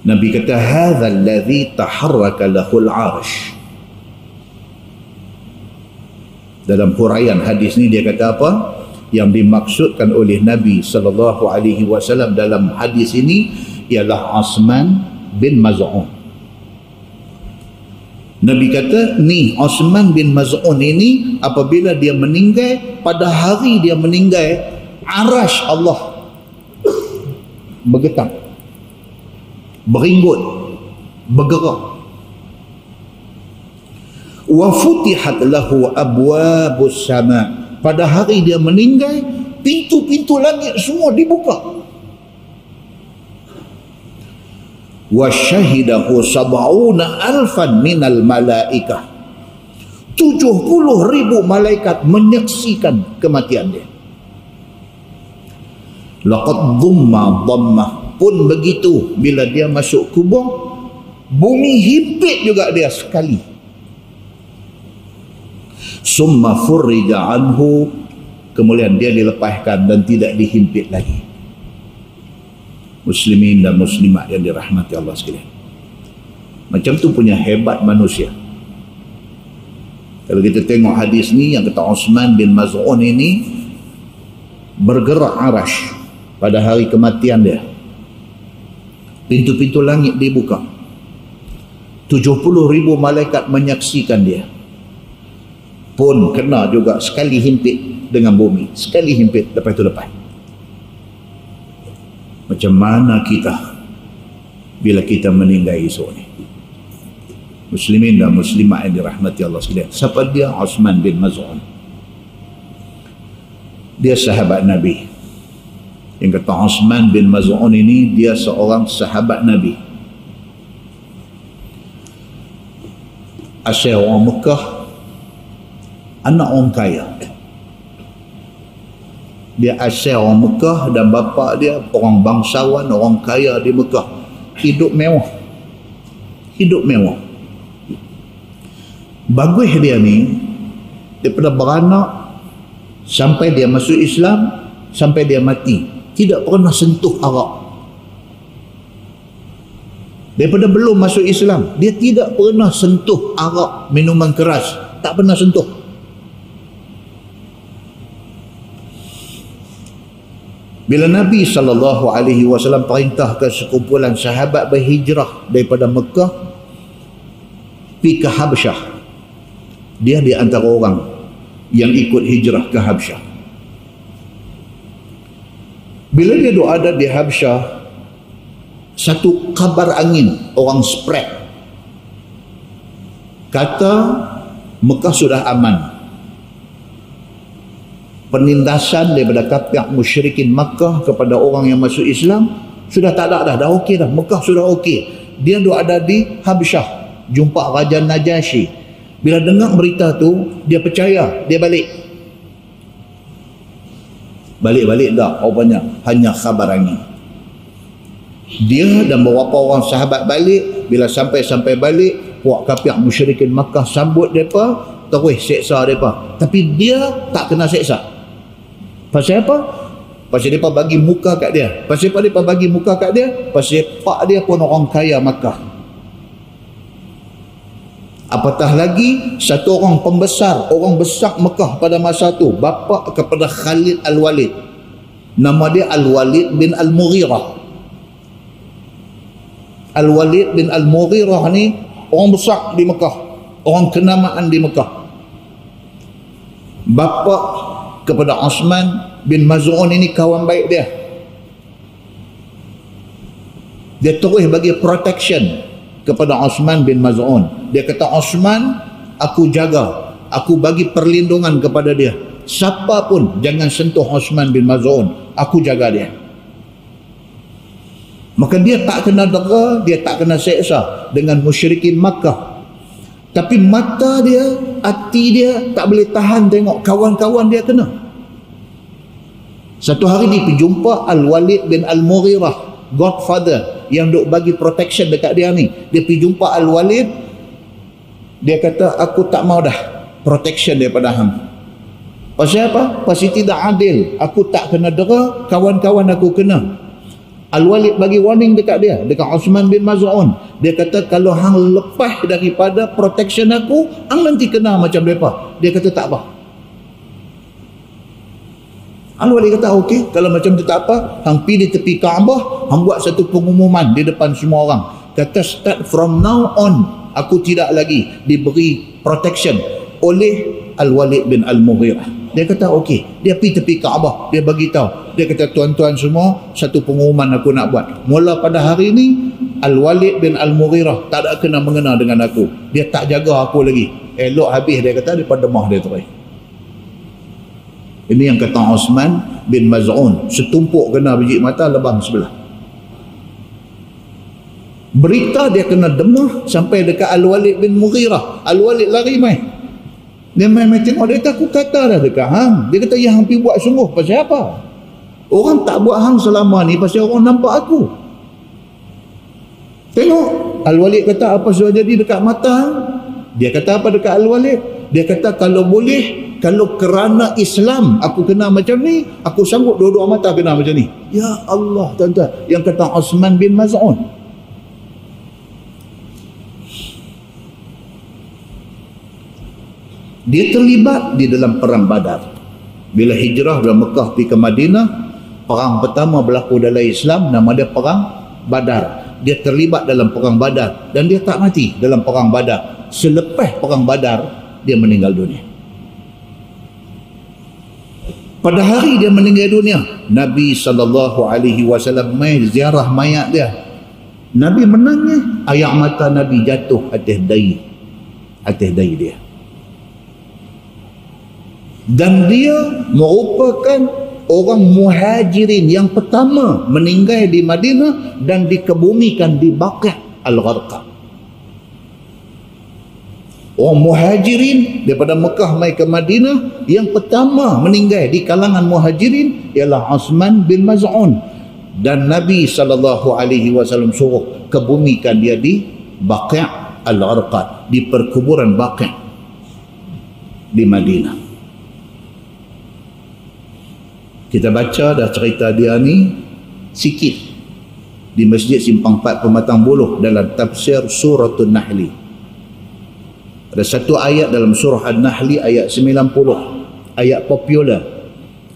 Nabi kata, hadha alladhi taharraka lahul arsh. Dalam huraian hadis ni dia kata apa? Yang dimaksudkan oleh Nabi sallallahu alaihi wasallam dalam hadis ini ialah Osman bin Maz'un. Nabi kata, ni Osman bin Maz'un ini apabila dia meninggal, pada hari dia meninggal, arasy Allah bergetar, berenggut, bergerak. Wa futihat lahu abwabus sama Pada hari dia meninggal, pintu-pintu langit semua dibuka. Wa syahidahu sab'una alfan minal malaikah. tujuh puluh ribu malaikat menyaksikan kematian dia. Laqad dhamma dhammah pun begitu, bila dia masuk kubur, bumi himpit juga dia sekali. Summa furrija anhu, kemudian dia dilepaskan dan tidak dihimpit lagi. Muslimin dan muslimat yang dirahmati Allah sekalian, macam tu punya hebat manusia. Kalau kita tengok hadis ni yang kata Osman bin Maz'un ini bergerak arash pada hari kematian dia, pintu-pintu langit dibuka, tujuh puluh ribu malaikat menyaksikan dia, pun kena juga sekali himpit dengan bumi, sekali himpit, lepas tu lepas. Macam mana kita bila kita meninggal esok ni? Muslimin dan muslimat yang dirahmati Allah sekalian, siapa dia? Osman bin Maz'un. Dia sahabat Nabi. Yang kata Osman bin Maz'un ini, dia seorang sahabat Nabi, asal orang Mekah, anak orang kaya. Dia asal orang Mekah dan bapa dia orang bangsawan, orang kaya di Mekah, hidup mewah, hidup mewah. Bagus dia ni, daripada beranak sampai dia masuk Islam, sampai dia mati, tidak pernah sentuh arak. Daripada belum masuk Islam, dia tidak pernah sentuh arak, minuman keras, tak pernah sentuh. Bila Nabi sallallahu alaihi wasallam perintahkan sekumpulan sahabat berhijrah daripada Mekah pergi ke Habsyah, dia di antara orang yang ikut hijrah ke Habsyah. Bila dia doa ada di Habsyah, satu kabar angin, orang spread, kata Mekah sudah aman. Penindasan daripada kafir musyrikin Mekah kepada orang yang masuk Islam sudah tak ada dah, dah okey dah, Mekah sudah okey. Dia doa ada di Habsyah, jumpa Raja Najasyi. Bila dengar berita tu, dia percaya, dia balik. Balik-balik dah, rupanya hanya khabar angin. Dia dan beberapa orang sahabat balik. Bila sampai-sampai balik, puak kafir musyrikin Makkah sambut mereka, terus seksa mereka. Tapi dia tak kena seksa. Pasal apa? Pasal mereka bagi muka kat dia. Pasal apa mereka bagi muka kat dia? Pasal pak dia pun orang kaya Makkah. Apatah lagi, satu orang pembesar, orang besar Mekah pada masa tu, bapa kepada Khalid Al-Walid. Nama dia Al-Walid bin Al-Mughirah. Al-Walid bin Al-Mughirah ni, orang besar di Mekah, orang kenamaan di Mekah. Bapa kepada Osman bin Maz'un ini kawan baik dia. Dia terus bagi protection kepada Osman bin Maz'un. Dia kata, Osman, aku jaga, aku bagi perlindungan kepada dia, siapa pun jangan sentuh Osman bin Maz'un, aku jaga dia. Maka dia tak kena dera, dia tak kena seksa dengan musyrikin Makkah. Tapi mata dia, hati dia tak boleh tahan tengok kawan-kawan dia kena. Satu hari dia berjumpa Al-Walid bin Al-Mughirah, godfather yang duk bagi protection dekat dia ni. Dia pergi jumpa Al-Walid, dia kata, aku tak mau dah protection daripada hang. Pasal apa? Pasal tidak adil, aku tak kena dera, kawan-kawan aku kena. Al-Walid bagi warning dekat dia, dekat Osman bin Maz'un. Dia kata, kalau hang lepas daripada protection aku, hang nanti kena macam mereka. Dia kata, tak apa. Al-Walid kata, okey, kalau macam tu tak apa, hang pergi di tepi Kaabah, hang buat satu pengumuman di depan semua orang. Kata, start from now on, aku tidak lagi diberi protection oleh Al-Walid bin Al-Mughirah. Dia kata, okey. Dia pergi tepi Kaabah, dia bagi tahu. Dia kata, tuan-tuan semua, satu pengumuman aku nak buat. Mula pada hari ini, Al-Walid bin Al-Mughirah tak ada kena mengena dengan aku. Dia tak jaga aku lagi. Elok habis, dia kata, dia demah dia terus. Ini yang kata Osman bin Maz'un. Setumpuk kena biji mata, lebam sebelah. Berita dia kena demah sampai dekat Al-Walid bin Al-Mughirah. Al-Walid lari main. Dia main macam orang, dia aku kata dah dekat hang. Dia kata, ya hang pergi buat sungguh. Pasal apa? Orang tak buat hang selama ni pasal orang nampak aku. Tengok. Al-Walid kata, apa sudah jadi dekat mata? Dia kata, apa dekat Al-Walid? Dia kata, kalau boleh, kalau kerana Islam aku kena macam ni, aku sanggup dua-dua mata kena macam ni. Ya Allah, tuan-tuan, yang kata Osman bin Maz'un. Dia terlibat di dalam perang Badar. Bila hijrah dari Mekah pergi ke Madinah, perang pertama berlaku dalam Islam, nama dia perang Badar. Dia terlibat dalam perang Badar dan dia tak mati dalam perang Badar. Selepas perang Badar dia meninggal dunia. Pada hari dia meninggal dunia, Nabi sallallahu alaihi wasallam mai ziarah mayat dia. Nabi menangis, air mata Nabi jatuh atas dahi, atas dahi dia. Dan dia merupakan orang muhajirin yang pertama meninggal di Madinah dan dikebumikan di Baqi' al-Gharqad. Orang muhajirin daripada Mekah mai ke Madinah yang pertama meninggal di kalangan muhajirin ialah Osman bin Maz'un, dan Nabi sallallahu alaihi wasallam suruh kebumikan dia di Baqi' al-Gharqad, di perkuburan Baqi' di Madinah. Kita baca dah cerita dia ni sikit di Masjid Simpang empat Pematang Buluh dalam tafsir Suratul Nahli. Ada satu ayat dalam surah An-Nahli ayat sembilan puluh, ayat popular.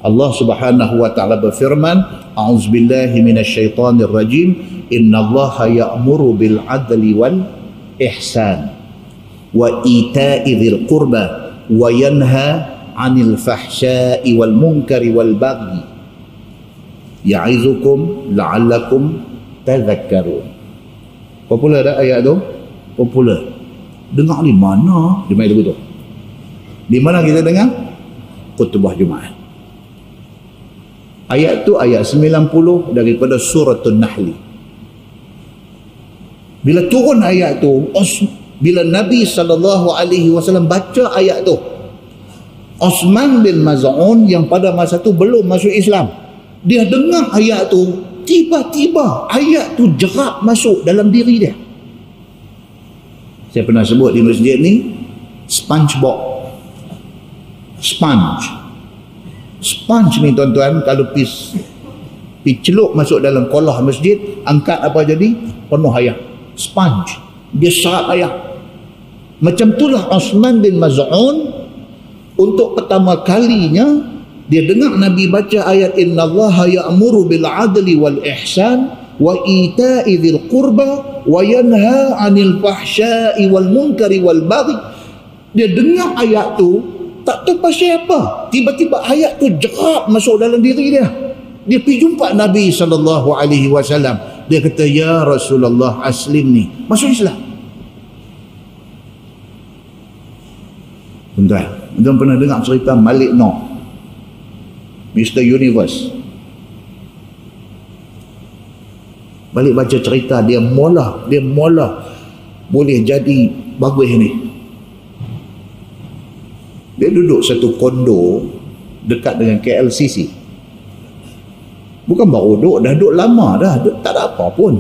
Allah Subhanahu wa taala berfirman, a'udzubillahi minasyaitonir rajim, innallaha ya'muru bil 'adli wal ihsan wa ita'i dzil qurba wa yanha anil fahsya'i wal munkari wal baghi ya'izukum la'allakum tadhakkarun. Popular tak ayat tu? Popular. Dengar di mana? Di mana tu? Di mana kita dengar? Khutbah Jumaat. Ayat tu ayat sembilan puluh daripada Suratul Nahli. Bila turun ayat tu, bila Nabi sallallahu alaihi wasallam baca ayat tu, Osman bin Maz'un yang pada masa tu belum masuk Islam, dia dengar ayat tu, tiba-tiba ayat tu jerap masuk dalam diri dia. Saya pernah sebut di masjid ni, SpongeBob. Sponge. Sponge ni tuan-tuan, kalau pis pis celup masuk dalam kolah masjid, angkat apa jadi? Penuh air. Sponge. Dia serap air. Macam itulah Osman bin Maz'un. Untuk pertama kalinya dia dengar Nabi baca ayat innallaha ya'muru bil 'adli wal ihsan wa ita'i dzil qurba wa yanha 'anil fahsya'i wal munkari wal baghi. Dia dengar ayat tu, tak tahu pasal apa, tiba-tiba ayat tu jerap masuk dalam diri dia. Dia pergi jumpa Nabi sallallahu alaihi wasallam. Dia kata, ya Rasulullah, aslim ni, masuk Islam. Tuan-tuan, tuan pernah dengar cerita Malik Nur, Mister Universe? Balik baca cerita dia, mula dia mula boleh jadi bagus ni. Dia duduk satu kondo dekat dengan K L C C. Bukan baru duduk, dah duduk lama dah, tak ada apa pun.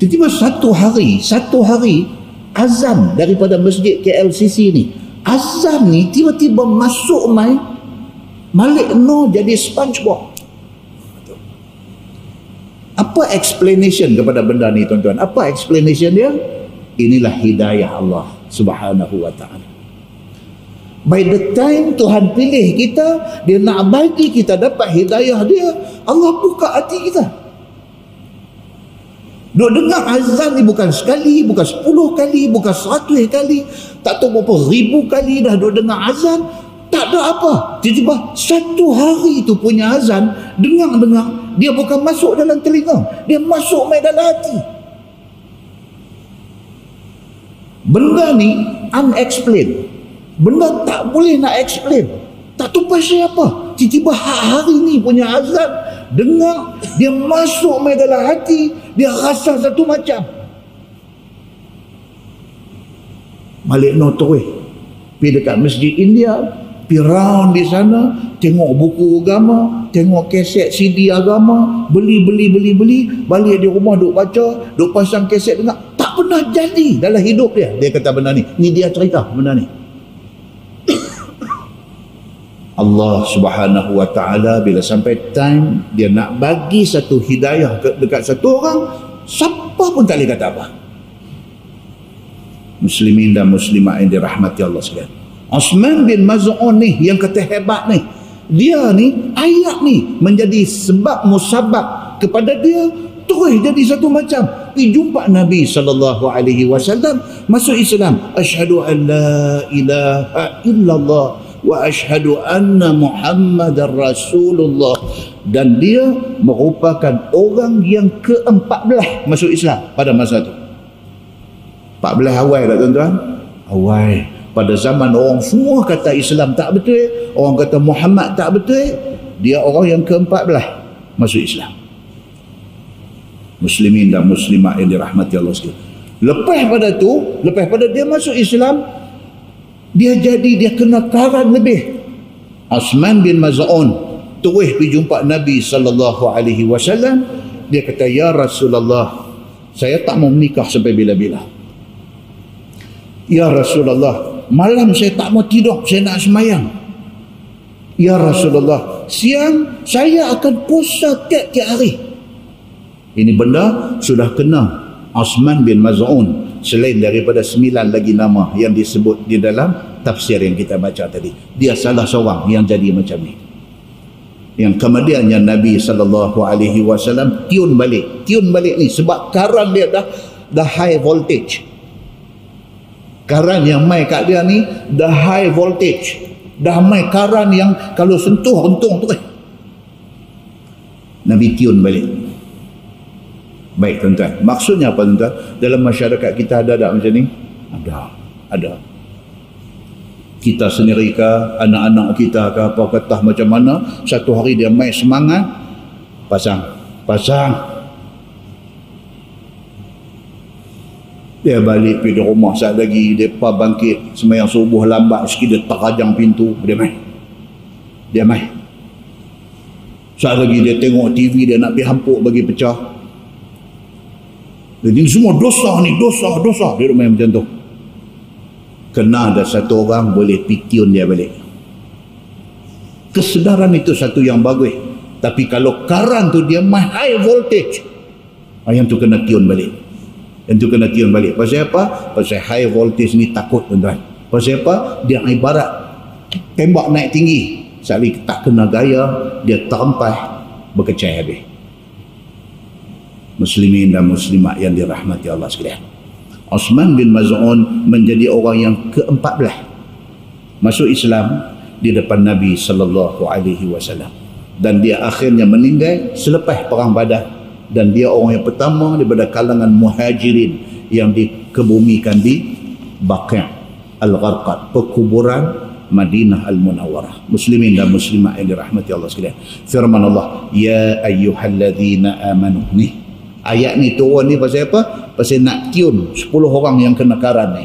Tiba-tiba satu hari, satu hari azan daripada masjid K L C C ni, azan ni tiba-tiba masuk mai Malik Nur jadi SpongeBob. Apa explanation kepada benda ni tuan-tuan? Apa explanation dia? Inilah hidayah Allah Subhanahu wa ta'ala. By the time Tuhan pilih kita, dia nak bagi kita dapat hidayah dia, Allah buka hati kita. Duk dengar azan ni bukan sekali, bukan sepuluh kali, bukan seratus kali, tak tahu berapa ribu kali dah duk dengar azan, tak ada apa. Tiba-tiba satu hari tu punya azan, dengar-dengar, dia bukan masuk dalam telinga, dia masuk main dalam hati. Benda ni unexplained. Benda tak boleh nak explain. Tak tahu pasal apa. Tiba-tiba hari ni punya azan, dengar, dia masuk mai dalam hati, dia rasa satu macam. Malik Nur terus pergi dekat masjid India, pergi round di sana, tengok buku agama, tengok kaset C D agama, beli, beli, beli, beli, balik di rumah duk baca, duk pasang kaset dengar. Tak pernah jadi dalam hidup dia. Dia kata benda ni. Ni dia cerita benda ni. Allah Subhanahu wa ta'ala bila sampai time dia nak bagi satu hidayah dekat satu orang, siapa pun tak boleh kata apa. Muslimin dan muslimat yang dirahmati Allah sekalian, Osman bin Maz'un ni yang kata hebat ni, dia ni ayat ni menjadi sebab musabab kepada dia terus jadi satu macam. Pergi jumpa Nabi sallallahu alaihi wasallam masuk Islam, asyhadu an la ilaha illallah wa ashhadu anna Muhammadar Rasulullah, dan dia merupakan orang yang keempat belas masuk Islam pada masa itu. empat belas awal tak tuan-tuan? Awal. Pada zaman orang semua kata Islam tak betul, orang kata Muhammad tak betul, dia orang yang keempat belas masuk Islam. Muslimin dan muslimat yang dirahmati Allah sekalian. Lepas pada tu, lepas pada dia masuk Islam, dia jadi dia kena karan lebih. Osman bin Maz'un terus pergi jumpa Nabi sallallahu alaihi wasallam. Dia kata, ya Rasulullah, saya tak mau menikah sampai bila-bila. Ya Rasulullah, malam saya tak mau tidur, saya nak semayang. Ya Rasulullah, siang saya akan puasa tiap-tiap hari. Ini benda sudah kena Osman bin Maz'un, selain daripada sembilan lagi nama yang disebut di dalam tafsir yang kita baca tadi. Dia salah seorang yang jadi macam ni, yang kemudiannya Nabi sallallahu alaihi wasallam tiun balik. Tiun balik ni sebab karan dia dah dah high voltage. Karan yang mai kat dia ni dah high voltage, dah mai karan yang kalau sentuh untung tu kan. Nabi tiun balik. Baik tuan-tuan, maksudnya apa tuan-tuan? Dalam masyarakat kita ada tak macam ni? Ada, ada. Kita sendiri ke, anak-anak kita ke, apa kata macam mana, satu hari dia main semangat, pasang, pasang. Dia balik pergi rumah saat lagi, mereka bangkit, sembahyang subuh lambat sikit, dia terajang pintu, dia main. Dia main. Saat lagi dia tengok T V, dia nak pergi hampuk bagi pecah. Jadi semua dosa ni, dosa, dosa. Dia main macam tu. Kena ada satu orang boleh pitiun dia balik. Kesedaran itu satu yang bagus. Tapi kalau karan tu dia high voltage, yang tu kena tiun balik. Yang tu kena tiun balik. Pasal apa? Pasal high voltage ni takut tuan-tuan. Pasal apa? Dia ibarat tembak naik tinggi. Sekali tak kena gaya, dia terempas, berkecai habis. Muslimin dan muslimat yang dirahmati Allah sekalian, Osman bin Maz'un menjadi orang yang keempat belas masuk Islam di depan Nabi sallallahu alaihi wasallam, dan dia akhirnya meninggal selepas perang Badar, dan dia orang yang pertama daripada kalangan muhajirin yang dikebumikan di Baqi' al-Gharqad, perkuburan Madinah Al-Munawwarah. Muslimin dan muslimat yang dirahmati Allah sekalian, firman Allah, ya ayyuhalladzina amanu ni. Ayat ni turun ni pasal apa? Pasal nak tiun sepuluh orang yang kena karan ni.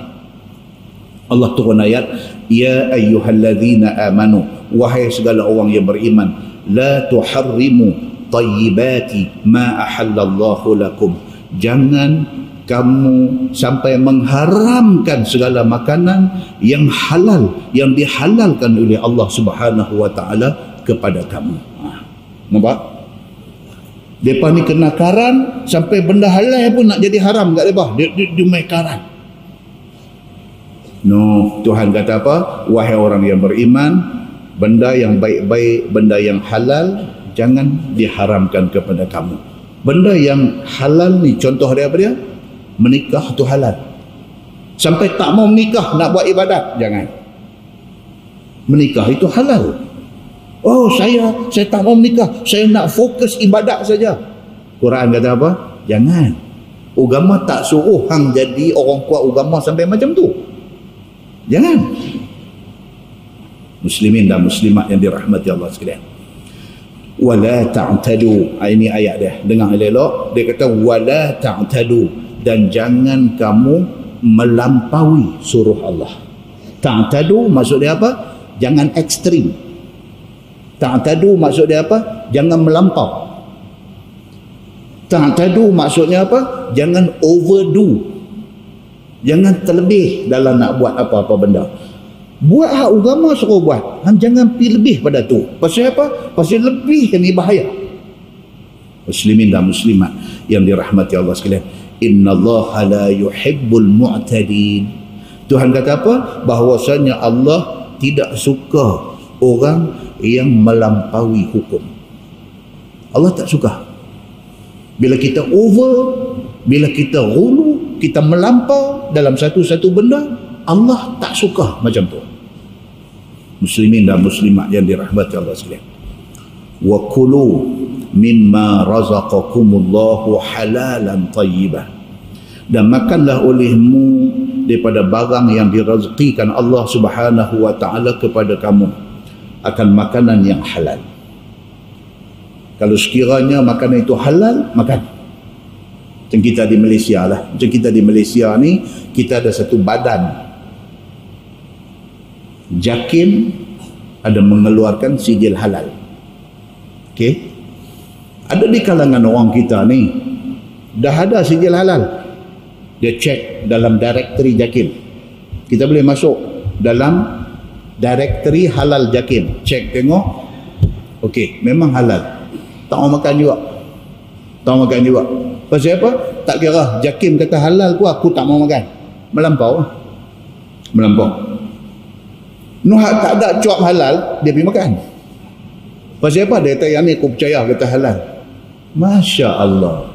Allah turun ayat, ya ayyuhalladzina amanu, wahai segala orang yang beriman, la tuharrimu tayyibati ma ahallallahu lakum, jangan kamu sampai mengharamkan segala makanan yang halal, yang dihalalkan oleh Allah Subhanahu wa ta'ala kepada kamu. Ha. Nampak? Mereka ni kena karan sampai benda halal pun nak jadi haram kat mereka. Dia, dia, dia main karan. No, Tuhan kata apa? Wahai orang yang beriman, benda yang baik-baik, benda yang halal, jangan diharamkan kepada kamu. Benda yang halal ni contoh dia apa dia? Menikah tu halal. Sampai tak mau menikah nak buat ibadat, jangan. Menikah itu halal. Oh, saya saya tak mau menikah, saya nak fokus ibadat saja. Quran kata apa? Jangan. Agama tak suruh hang jadi orang kuat agama sampai macam tu. Jangan. muslimin dan muslimat yang dirahmati Allah sekalian. Wala ta'tadu, ini ayat dia, dengar elok, dia kata wala ta'tadu, dan jangan kamu melampaui suruh Allah. Ta'tadu maksud dia apa? Jangan ekstrim. Ta'tadu maksud dia apa? Jangan melampau. Ta'tadu maksudnya apa? Jangan overdo, jangan terlebih dalam nak buat apa-apa benda. Buat hak agama suruh buat, jangan pergi lebih pada tu. Pasal apa? Pasal lebih ni bahaya. Muslimin dan muslimat yang dirahmati Allah sekalian, innallaha la yuhibbul mu'tadin. Tuhan kata apa? Bahwasanya Allah tidak suka orang yang melampaui hukum. Allah tak suka bila kita over, bila kita ghulu, kita melampau dalam satu-satu benda. Allah tak suka macam tu. Muslimin dan muslimat yang dirahmati Allah sekalian, wa kulu mimma razaqakumullahu halalan thayyibah, dan makanlah olehmu daripada barang yang direzekikan Allah Subhanahu wa taala kepada kamu akan makanan yang halal. Kalau sekiranya makanan itu halal, makan. Macam kita di Malaysia lah, macam kita di Malaysia ni, kita ada satu badan JAKIM ada mengeluarkan sijil halal. Okey, ada di kalangan orang kita ni dah ada sijil halal. Dia cek dalam directory JAKIM, kita boleh masuk dalam directory halal JAKIM, cek tengok, okey, memang halal. Tak mau makan juga, tak mau makan juga. Pasal apa? Tak kira JAKIM kata halal ku, aku tak mau makan. Melampau, melampau. Nuhak tak ada cuap halal, dia pergi makan. Pasal apa? Dia kata yang ni aku percaya, kata halal. Masya Allah,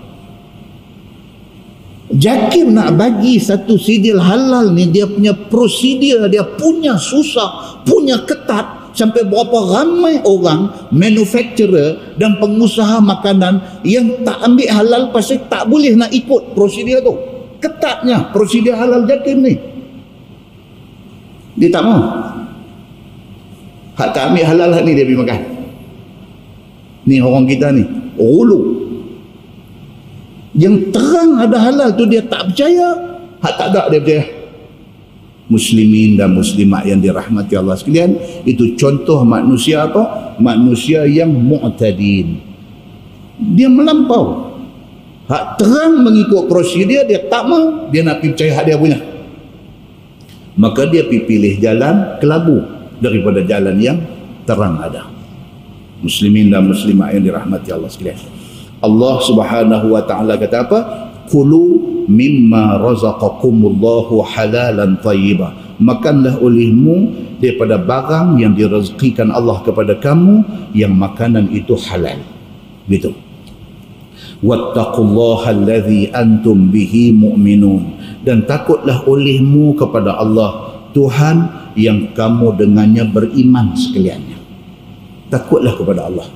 JAKIM nak bagi satu sijil halal ni, dia punya prosedur, dia punya susah, punya ketat, sampai berapa ramai orang manufacturer dan pengusaha makanan yang tak ambil halal pasal tak boleh nak ikut prosedur tu. Ketatnya prosedur halal JAKIM ni, dia tak mau. Hak tak ambil halal, hak ni dia pergi makan. Ni orang kita ni ulu. Yang terang ada halal tu dia tak percaya, hak tak ada dia percaya. Muslimin dan muslimat yang dirahmati Allah sekalian, itu contoh manusia apa? Manusia yang mu'tadin. Dia melampau. Hak terang mengikut prosedur, dia tak mau, dia nak percaya hak dia punya. Maka dia pilih jalan kelabu daripada jalan yang terang ada. Muslimin dan muslimat yang dirahmati Allah sekalian, Allah Subhanahu wa taala kata apa? Kulu mimma razaqakumullahu halalan thayyibah. Makanlah olehmu daripada barang yang direzekikan Allah kepada kamu yang makanan itu halal. Begitu. Wattaqullaha allazi antum bihi mu'minun. Dan takutlah olehmu kepada Allah Tuhan yang kamu dengannya beriman sekaliannya. Takutlah kepada Allah.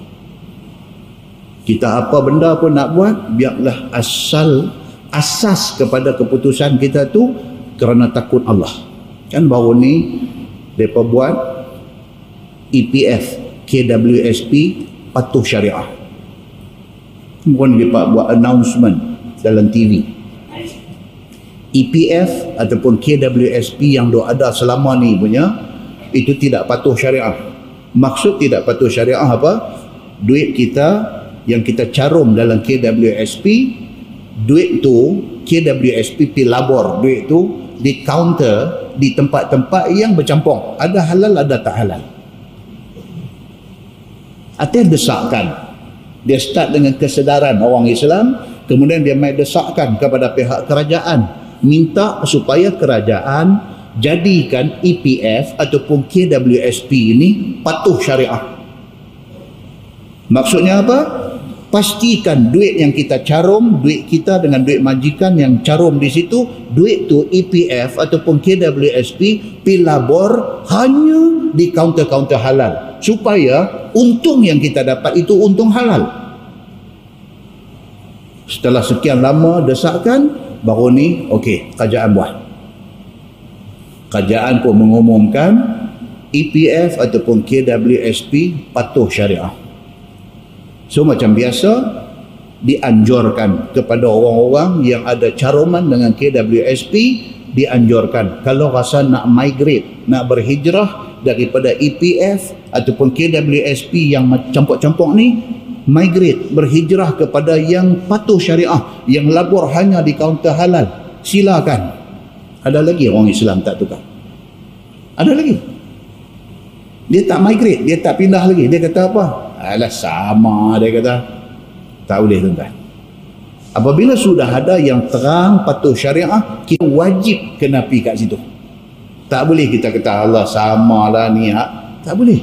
Kita apa benda pun nak buat, biarlah asal asas kepada keputusan kita tu kerana takut Allah. Kan baru ni mereka buat E P F, K W S P, patuh syariah. Bukan mereka buat announcement dalam T V. E P F ataupun K W S P yang dok ada selama ni punya, itu tidak patuh syariah. Maksud tidak patuh syariah apa? Duit kita yang kita carum dalam K W S P, duit tu K W S P pilabor, duit tu di kaunter di tempat-tempat yang bercampur, ada halal ada tak halal. Atas desakkan dia start dengan kesedaran orang Islam, kemudian dia mai desakkan kepada pihak kerajaan, minta supaya kerajaan jadikan E P F ataupun K W S P ini patuh syariah. Maksudnya apa? Pastikan duit yang kita carum, duit kita dengan duit majikan yang carum di situ, duit tu E P F ataupun K W S P pilabor hanya di kaunter-kaunter halal, supaya untung yang kita dapat itu untung halal. Setelah sekian lama desakan, baru ni okey, kerajaan buat. Kerajaan pun mengumumkan E P F ataupun K W S P patuh syariah. So macam biasa dianjurkan kepada orang-orang yang ada caruman dengan K W S P, dianjurkan kalau rasa nak migrate, nak berhijrah daripada E P F ataupun K W S P yang campur-campur ni, migrate, berhijrah kepada yang patuh syariah, yang labur hanya di kaunter halal, silakan. Ada lagi orang Islam tak tukar? Ada lagi? Dia tak migrate, dia tak pindah lagi. Dia kata apa? Alah sama, dia kata. Tak boleh, tuan-tuan. Apabila sudah ada yang terang patuh syariah, kita wajib kena pergi kat situ. Tak boleh kita kata Allah sama lah ni hak. Tak boleh.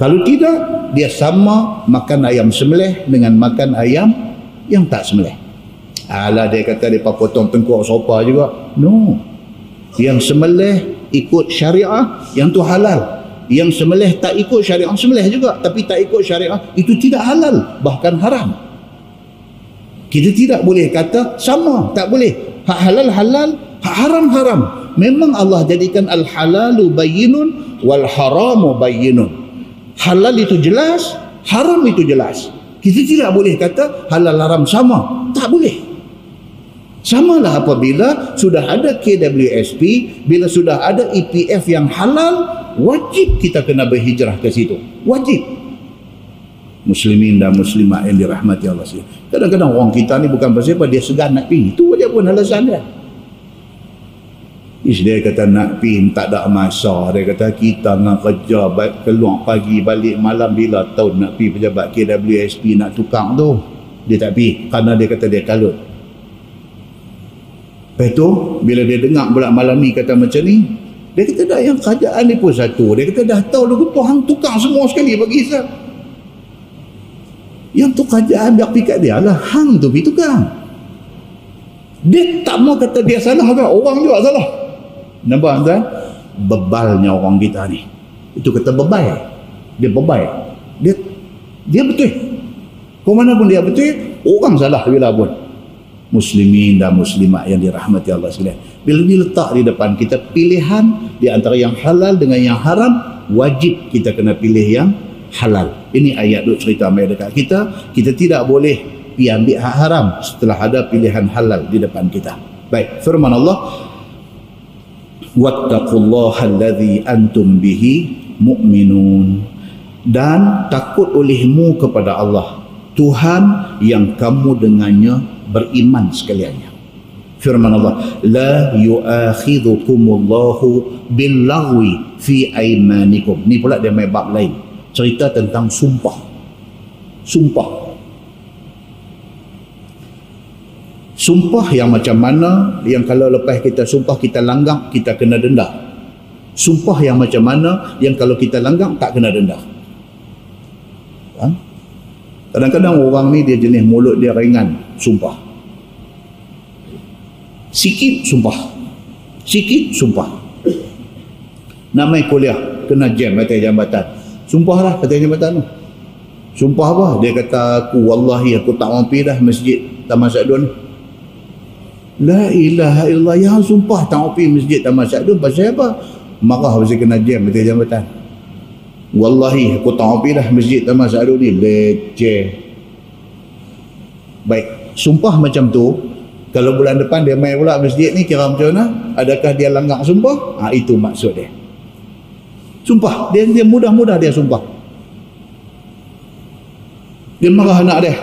Kalau tidak, dia sama makan ayam sembelih dengan makan ayam yang tak sembelih. Alah, dia kata dia potong tengkuk sopa juga. No. Yang sembelih ikut syariah, yang tu halal. Yang sembelih tak ikut syariah, sembelih juga tapi tak ikut syariah, itu tidak halal, bahkan haram. Kita tidak boleh kata sama, tak boleh. Hak halal halal, hak haram haram. Memang Allah jadikan al-halalu bayyinun wal haramu bayyinun. Halal itu jelas, haram itu jelas. Kita tidak boleh kata halal haram sama, tak boleh. Samalah apabila sudah ada K W S P, bila sudah ada E P F yang halal, wajib kita kena berhijrah ke situ. Wajib. Muslimin dan muslimat yang dirahmati Allah. Kadang-kadang orang kita ni bukan pasal apa, dia segan nak pergi. Itu dia pun alasan dia. Is dia kata nak pergi, tak ada masa. Dia kata kita nak kerja, keluar pagi, balik malam, bila tahun nak pergi pejabat K W S P nak tukar tu. Dia tak pergi kerana dia kata dia kalut. Lepas tu, bila dia dengar pula malam ni kata macam ni, dia kata dah yang kerajaan ni pun satu. Dia kata dah tahu lagu tu, hang tukang semua sekali bagi Islam. Yang tu kerajaan dah pergi kat dia lah, hang tu pergi tukang. Dia tak mau kata dia salah kan, orang juga salah. Nampak kan? Bebalnya orang kita ni. Itu kata bebal. Dia bebal. Dia dia betul. Ke mana pun dia betul, orang salah bila pun. Muslimin dan muslimat yang dirahmati Allah sekalian, bila diletak di depan kita pilihan di antara yang halal dengan yang haram, wajib kita kena pilih yang halal. Ini ayat duk cerita mai dekat kita, kita tidak boleh pi ambil hak haram setelah ada pilihan halal di depan kita. Baik, firman Allah, wattaqullaha allazi antum bihi mu'minun, dan takut olehmu kepada Allah Tuhan yang kamu dengannya beriman sekaliannya. Firman Allah, la yu'akhidhukumullahu billaghwi fi aymanikum. Ni pula dia main bab lain, cerita tentang sumpah. Sumpah. Sumpah yang macam mana, yang kalau lepas kita sumpah kita langgar, kita kena denda. Sumpah yang macam mana, yang kalau kita langgar tak kena denda. Ha? Kadang-kadang orang ni dia jenis mulut dia ringan, sumpah. Sikit sumpah. Sikit sumpah. Nak main kuliah, kena jam atas jambatan. Sumpahlah atas jambatan tu. Sumpah apa? Dia kata, aku wallahi aku tak mampi dah masjid Taman Sa'dun. La ilaha illallah, yang sumpah tak mampi masjid Taman Sa'dun. Pasal apa? Marah pasal kena jam atas jambatan. Wallahi aku tak mampi dah masjid Taman Sa'dun ni, leceh. Baik, sumpah macam tu kalau bulan depan dia main pula masjid ni, kira macam mana? Adakah dia langgar sumpah? Ha, itu maksud dia. Sumpah dia, dia mudah-mudah dia sumpah. Dia marah anak dia,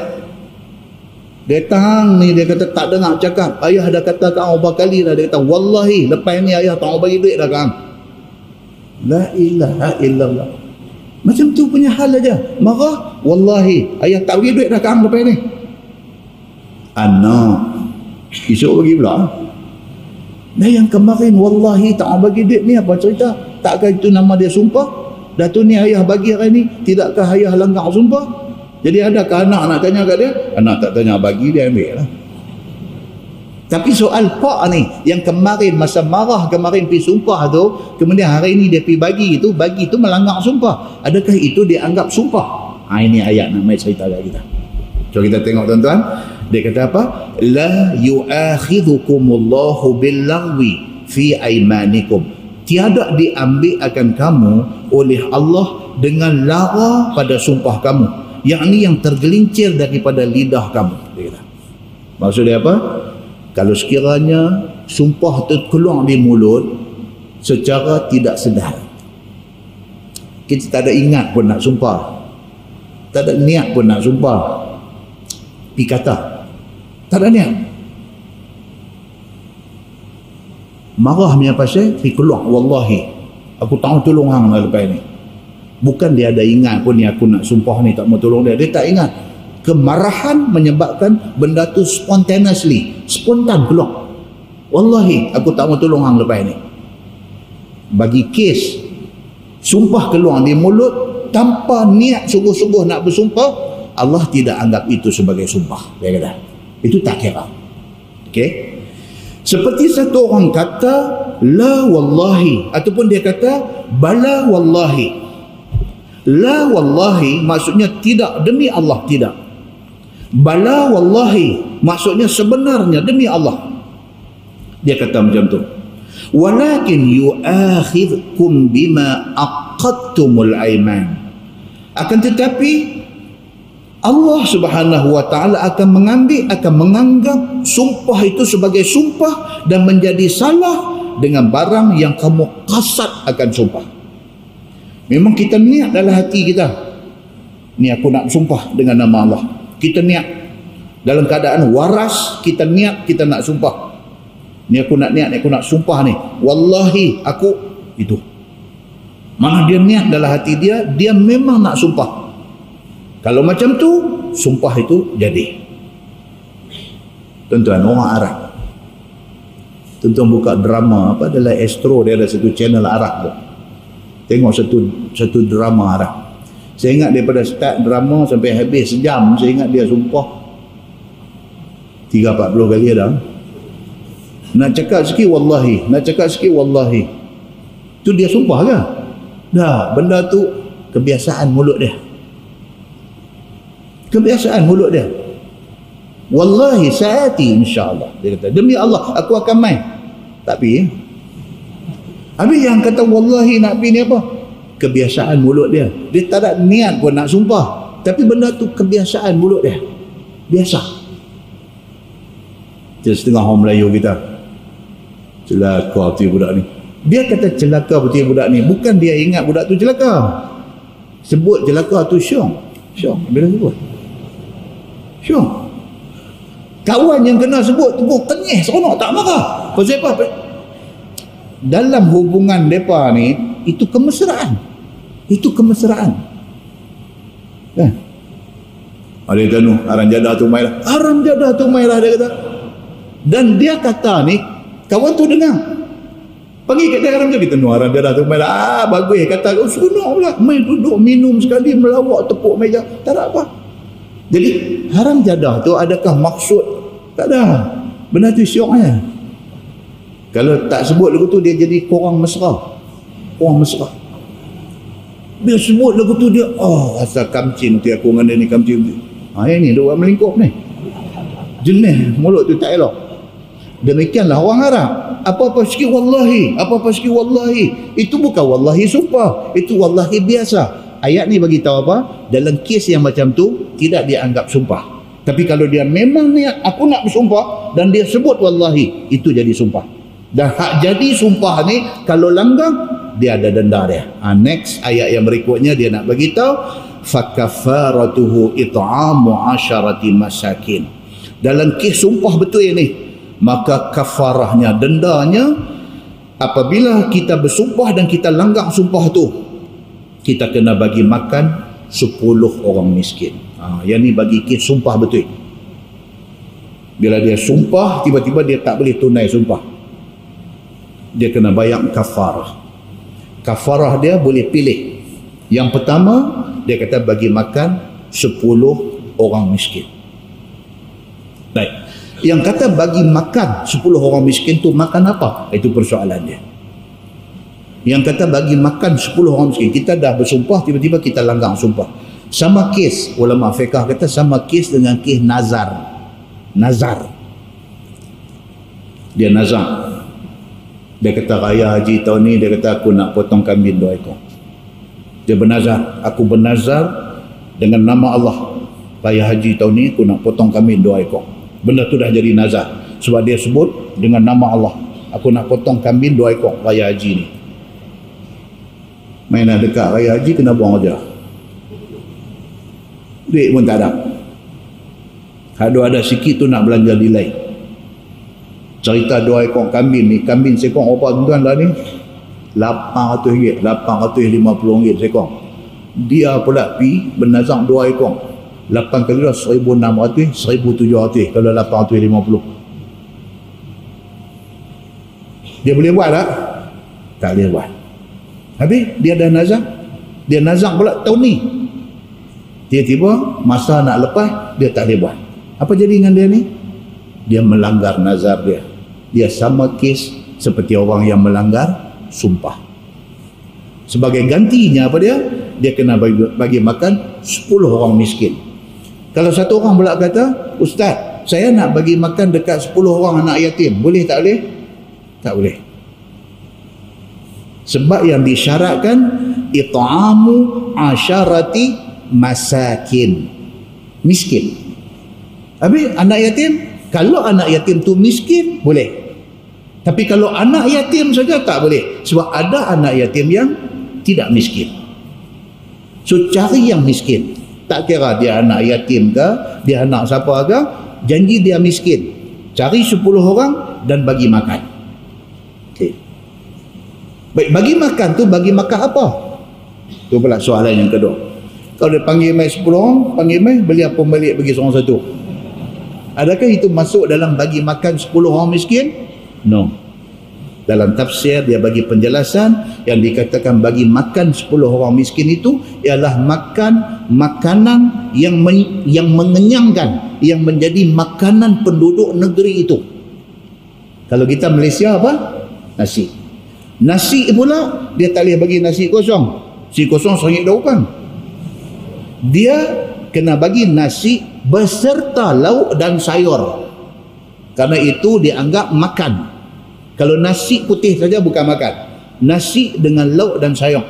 dia tang ni, dia kata tak dengar cakap, ayah dah kata kat orang berkali dah. Dia kata wallahi lepas ni ayah tak mau bagi duit dah kan. La ilaha illallah. Macam tu punya hal aja. Marah, wallahi ayah tak bagi duit dah kat hang lepas ni. Anak esok bagi pula. Dah yang kemarin wallahi tak bagi duit ni, apa cerita? Takkah itu nama dia sumpah? Dah tu ni ayah bagi hari ni, tidakkah ayah langgar sumpah? Jadi adakah anak nak tanya kat dia? Anak tak tanya, bagi dia ambil lah. Tapi soal pak ni, yang kemarin masa marah kemarin pergi sumpah tu, kemudian hari ni dia pergi bagi tu, bagi tu melanggar sumpah. Adakah itu dianggap sumpah? Ha, ini ayat nak mai cerita kat kita. Cuba kita tengok tuan-tuan. Dia kata apa? La yu'akhidhukumullahu billaghwi fi aymanikum. tiada diambil akan kamu oleh Allah dengan lara pada sumpah kamu, yakni yang tergelincir daripada lidah kamu. Maksud dia apa? Kalau sekiranya sumpah itu keluar di mulut secara tidak sedar, kita tak ada ingat pun nak sumpah, tak ada niat pun nak sumpah, pi kata tak ada niat, marah punya pasal pi keluar, wallahi aku tak mau tolong hang lah lepas ni. Bukan dia ada ingat pun ni aku nak sumpah ni tak mau tolong dia, dia tak ingat. Kemarahan menyebabkan benda tu spontaneously, spontan keluar, wallahi aku tak mau tolong hang lepas ni. Bagi kes sumpah keluar di mulut tanpa niat sungguh-sungguh nak bersumpah, Allah tidak anggap itu sebagai sumpah, dia kata itu tak kira. Okey, seperti satu orang kata la wallahi ataupun dia kata bala wallahi. La wallahi maksudnya tidak, demi Allah tidak. Bala wallahi maksudnya sebenarnya, demi Allah. Dia kata macam tu. Walakin yu'akhidhukum bima aqadtumul aiman. Akan tetapi Allah Subhanahu wa taala akan mengambil akan menganggap sumpah itu sebagai sumpah dan menjadi salah dengan barang yang kamu kasat akan sumpah. Memang kita niat dalam hati kita, ni aku nak sumpah dengan nama Allah. Kita niat dalam keadaan waras, kita niat kita nak sumpah. Ni aku nak niat, ni aku nak sumpah ni. Wallahi aku itu. Mana dia niat dalam hati dia, dia memang nak sumpah. Kalau macam tu, sumpah itu jadi. Tuan-tuan, orang Arab. Tuan-tuan buka drama apa dalam Astro, dia ada satu channel Arab tu. Tengok satu satu drama Arab. Saya ingat daripada start drama sampai habis sejam, saya ingat dia sumpah tiga empat puluh kali ada. Nak cakap sikit wallahi, nak cakap sikit wallahi. Tu dia sumpah ke? Dah, benda tu kebiasaan mulut dia. Kebiasaan mulut dia. Wallahi saati insya-Allah. Dia kata, demi Allah aku akan main. Tak pergi. Habis yang kata wallahi nak pergi ni apa? Kebiasaan mulut dia. Dia tak ada niat pun nak sumpah, tapi benda tu kebiasaan mulut dia. Biasa. Dia setengah orang Melayu kita. Celaka betul budak ni. Dia kata celaka betul budak ni, bukan dia ingat budak tu celaka. Sebut celaka tu syok. Syok bila sebut. Syok. Kawan yang kena sebut tepuk kenyih seronok tak marah. Pasal apa? Dalam hubungan mereka ni itu kemesraan. Itu kemesraan. Kan? Ada tanu arang jadah tu mailah. Arang jadah tu mailah dia kata. Dan dia kata ni kawan tu dengar. Panggil kat dia kadang macam kita nu arang jadah tu mailah. Ah bagus kata oh, seronok pula. Main duduk minum sekali melawak tepuk meja. Tak ada apa. Jadi haram jadah tu adakah maksud? Tak ada. Benda tu syoknya. Kalau tak sebut lagu tu dia jadi kurang mesra. Kurang mesra. Bila sebut lagu tu dia oh asal kamcin tu aku dengan dia ni kamcin. Ha ini dia orang melingkup ni. Jenis mulut tu tak elok. Demikianlah orang Arab. Apa-apa sikit wallahi, apa-apa sikit wallahi. Itu bukan wallahi sumpah, itu wallahi biasa. Ayat ni bagi tahu apa? Dalam kes yang macam tu tidak dianggap sumpah. Tapi kalau dia memang niat aku nak bersumpah dan dia sebut wallahi, itu jadi sumpah. Dan hak jadi sumpah ni kalau langgang dia ada denda dia. Ha, next ayat yang berikutnya dia nak bagi tahu fakafaratuhu it'amu asharati masakin. Dalam kes sumpah betul ni, maka kafarahnya, dendanya apabila kita bersumpah dan kita langgang sumpah tu, kita kena bagi makan sepuluh orang miskin. Ha, yang ni bagi kes sumpah betul. Bila dia sumpah, tiba-tiba dia tak boleh tunai sumpah. Dia kena bayar kafarah. Kafarah dia boleh pilih. Yang pertama, dia kata bagi makan sepuluh orang miskin. Baik. Yang kata bagi makan sepuluh orang miskin tu makan apa? Itu persoalan dia. Yang kata bagi makan sepuluh orang miskin, kita dah bersumpah tiba-tiba kita langgang sumpah. Sama kes, ulama fiqah kata sama kes dengan kes nazar. Nazar. Dia nazar. Dia kata raya haji tahun ni, dia kata aku nak potong kambing dua ekor. Dia bernazar, aku bernazar dengan nama Allah, raya haji tahun ni aku nak potong kambing dua ekor. Benda tu dah jadi nazar, sebab dia sebut dengan nama Allah, aku nak potong kambing dua ekor raya haji ni. Mainlah dekat raya haji kena buang aja. Duit pun tak ada. Hadu ada sikit tu nak belanja delay. Cerita dua ekor kambing ni, kambing sekong apa tuan-tuan dah ni? lapan ratus ringgit, lapan ratus lima puluh ringgit sekong. Dia pula pi bernazak dua ekor. lapan kali dah seribu enam ratus, seribu tujuh ratus kalau lapan ratus lima puluh. Dia boleh buat tak? Tak boleh buat. Habis dia dah nazak. Dia nazak pula tahun ni. Tiba-tiba masa nak lepas, dia tak boleh buat. Apa jadi dengan dia ni? Dia melanggar nazar dia. Dia sama kes seperti orang yang melanggar sumpah. Sebagai gantinya apa dia? Dia kena bagi, bagi makan sepuluh orang miskin. Kalau satu orang pula kata, Ustaz, saya nak bagi makan dekat sepuluh orang anak yatim. Boleh tak boleh? Tak boleh. Sebab yang disyaratkan, it'amu asyarati masakin, miskin. Habis anak yatim, kalau anak yatim tu miskin boleh, tapi kalau anak yatim saja tak boleh, sebab ada anak yatim yang tidak miskin. So cari yang miskin, tak kira dia anak yatim ke, dia anak siapa ke, janji dia miskin, cari sepuluh orang dan bagi makan. Okay. Baik, bagi makan tu bagi makan apa? Tu pula soalan yang kedua. Kalau dia panggil mai sepuluh orang, panggil mai beli apa balik bagi seorang satu. Adakah itu masuk dalam bagi makan sepuluh orang miskin? No. Dalam tafsir dia bagi penjelasan, yang dikatakan bagi makan sepuluh orang miskin itu ialah makan makanan yang men, yang mengenyangkan, yang menjadi makanan penduduk negeri itu. Kalau kita Malaysia apa? Nasi. Nasi pula dia tak boleh bagi nasi kosong. Nasi kosong seringgit dah bukan. Dia kena bagi nasi beserta lauk dan sayur, karena itu dianggap makan. Kalau nasi putih saja bukan makan, nasi dengan lauk dan sayur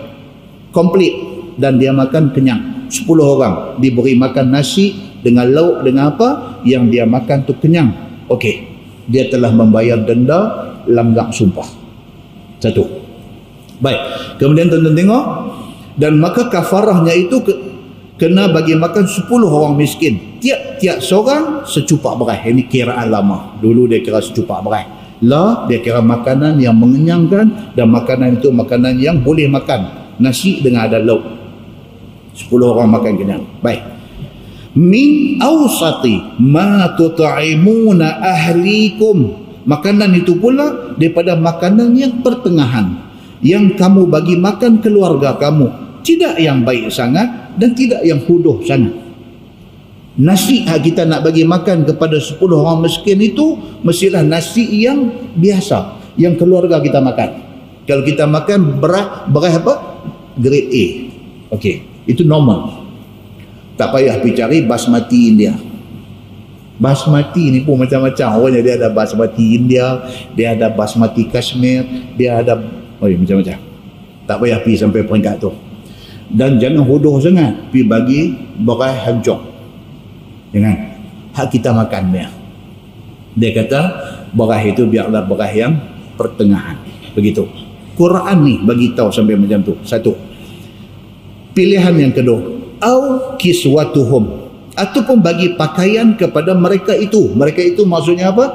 komplit, dan dia makan kenyang. Sepuluh orang diberi makan nasi dengan lauk dengan apa yang dia makan tu kenyang. Okey, dia telah membayar denda langgar sumpah. Satu. Baik, kemudian tuan-tuan tengok, dan maka kafarahnya itu ke kena bagi makan sepuluh orang miskin, tiap-tiap seorang secupak beras. Ini kiraan lama, dulu dia kira secupak beras lah, dia kira makanan yang mengenyangkan, dan makanan itu makanan yang boleh makan, nasi dengan ada lauk. Sepuluh orang makan kenyang. Baik, min awsati ma tut'imuna ahlikum, makanan itu pula daripada makanan yang pertengahan yang kamu bagi makan keluarga kamu, tidak yang baik sangat dan tidak yang huduh sangat. Nasi kita nak bagi makan kepada sepuluh orang miskin itu mestilah nasi yang biasa, yang keluarga kita makan. Kalau kita makan beras, beras apa? Grade A. Okey, itu normal. Tak payah pergi cari basmati India. Basmati ni pun macam-macam. Orangnya dia ada basmati India, dia ada basmati Kashmir, dia ada oi oh, macam-macam. Tak payah pergi sampai peringkat tu. Dan jangan huduh sangat pi bagi beras hancur. Jangan, hak kita makan dia. Dia kata beras itu biarlah beras yang pertengahan. Begitu Quran ni bagi tahu sampai macam tu. Satu. Pilihan yang kedua, au kiswatuhum, ataupun bagi pakaian kepada mereka itu. Mereka itu maksudnya apa?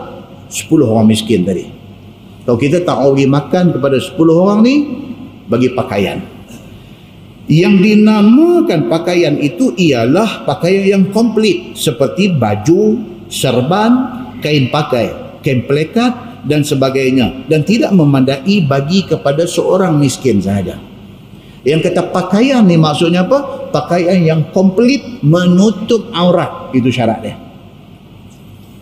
sepuluh orang miskin tadi. Kalau kita tak bagi makan kepada sepuluh orang ni, bagi pakaian. Yang dinamakan pakaian itu ialah pakaian yang komplit, seperti baju, serban, kain pakai, kain pelekat dan sebagainya, dan tidak memandai bagi kepada seorang miskin sahaja. Yang kata pakaian ni maksudnya apa? Pakaian yang komplit menutup aurat, itu syarat dia.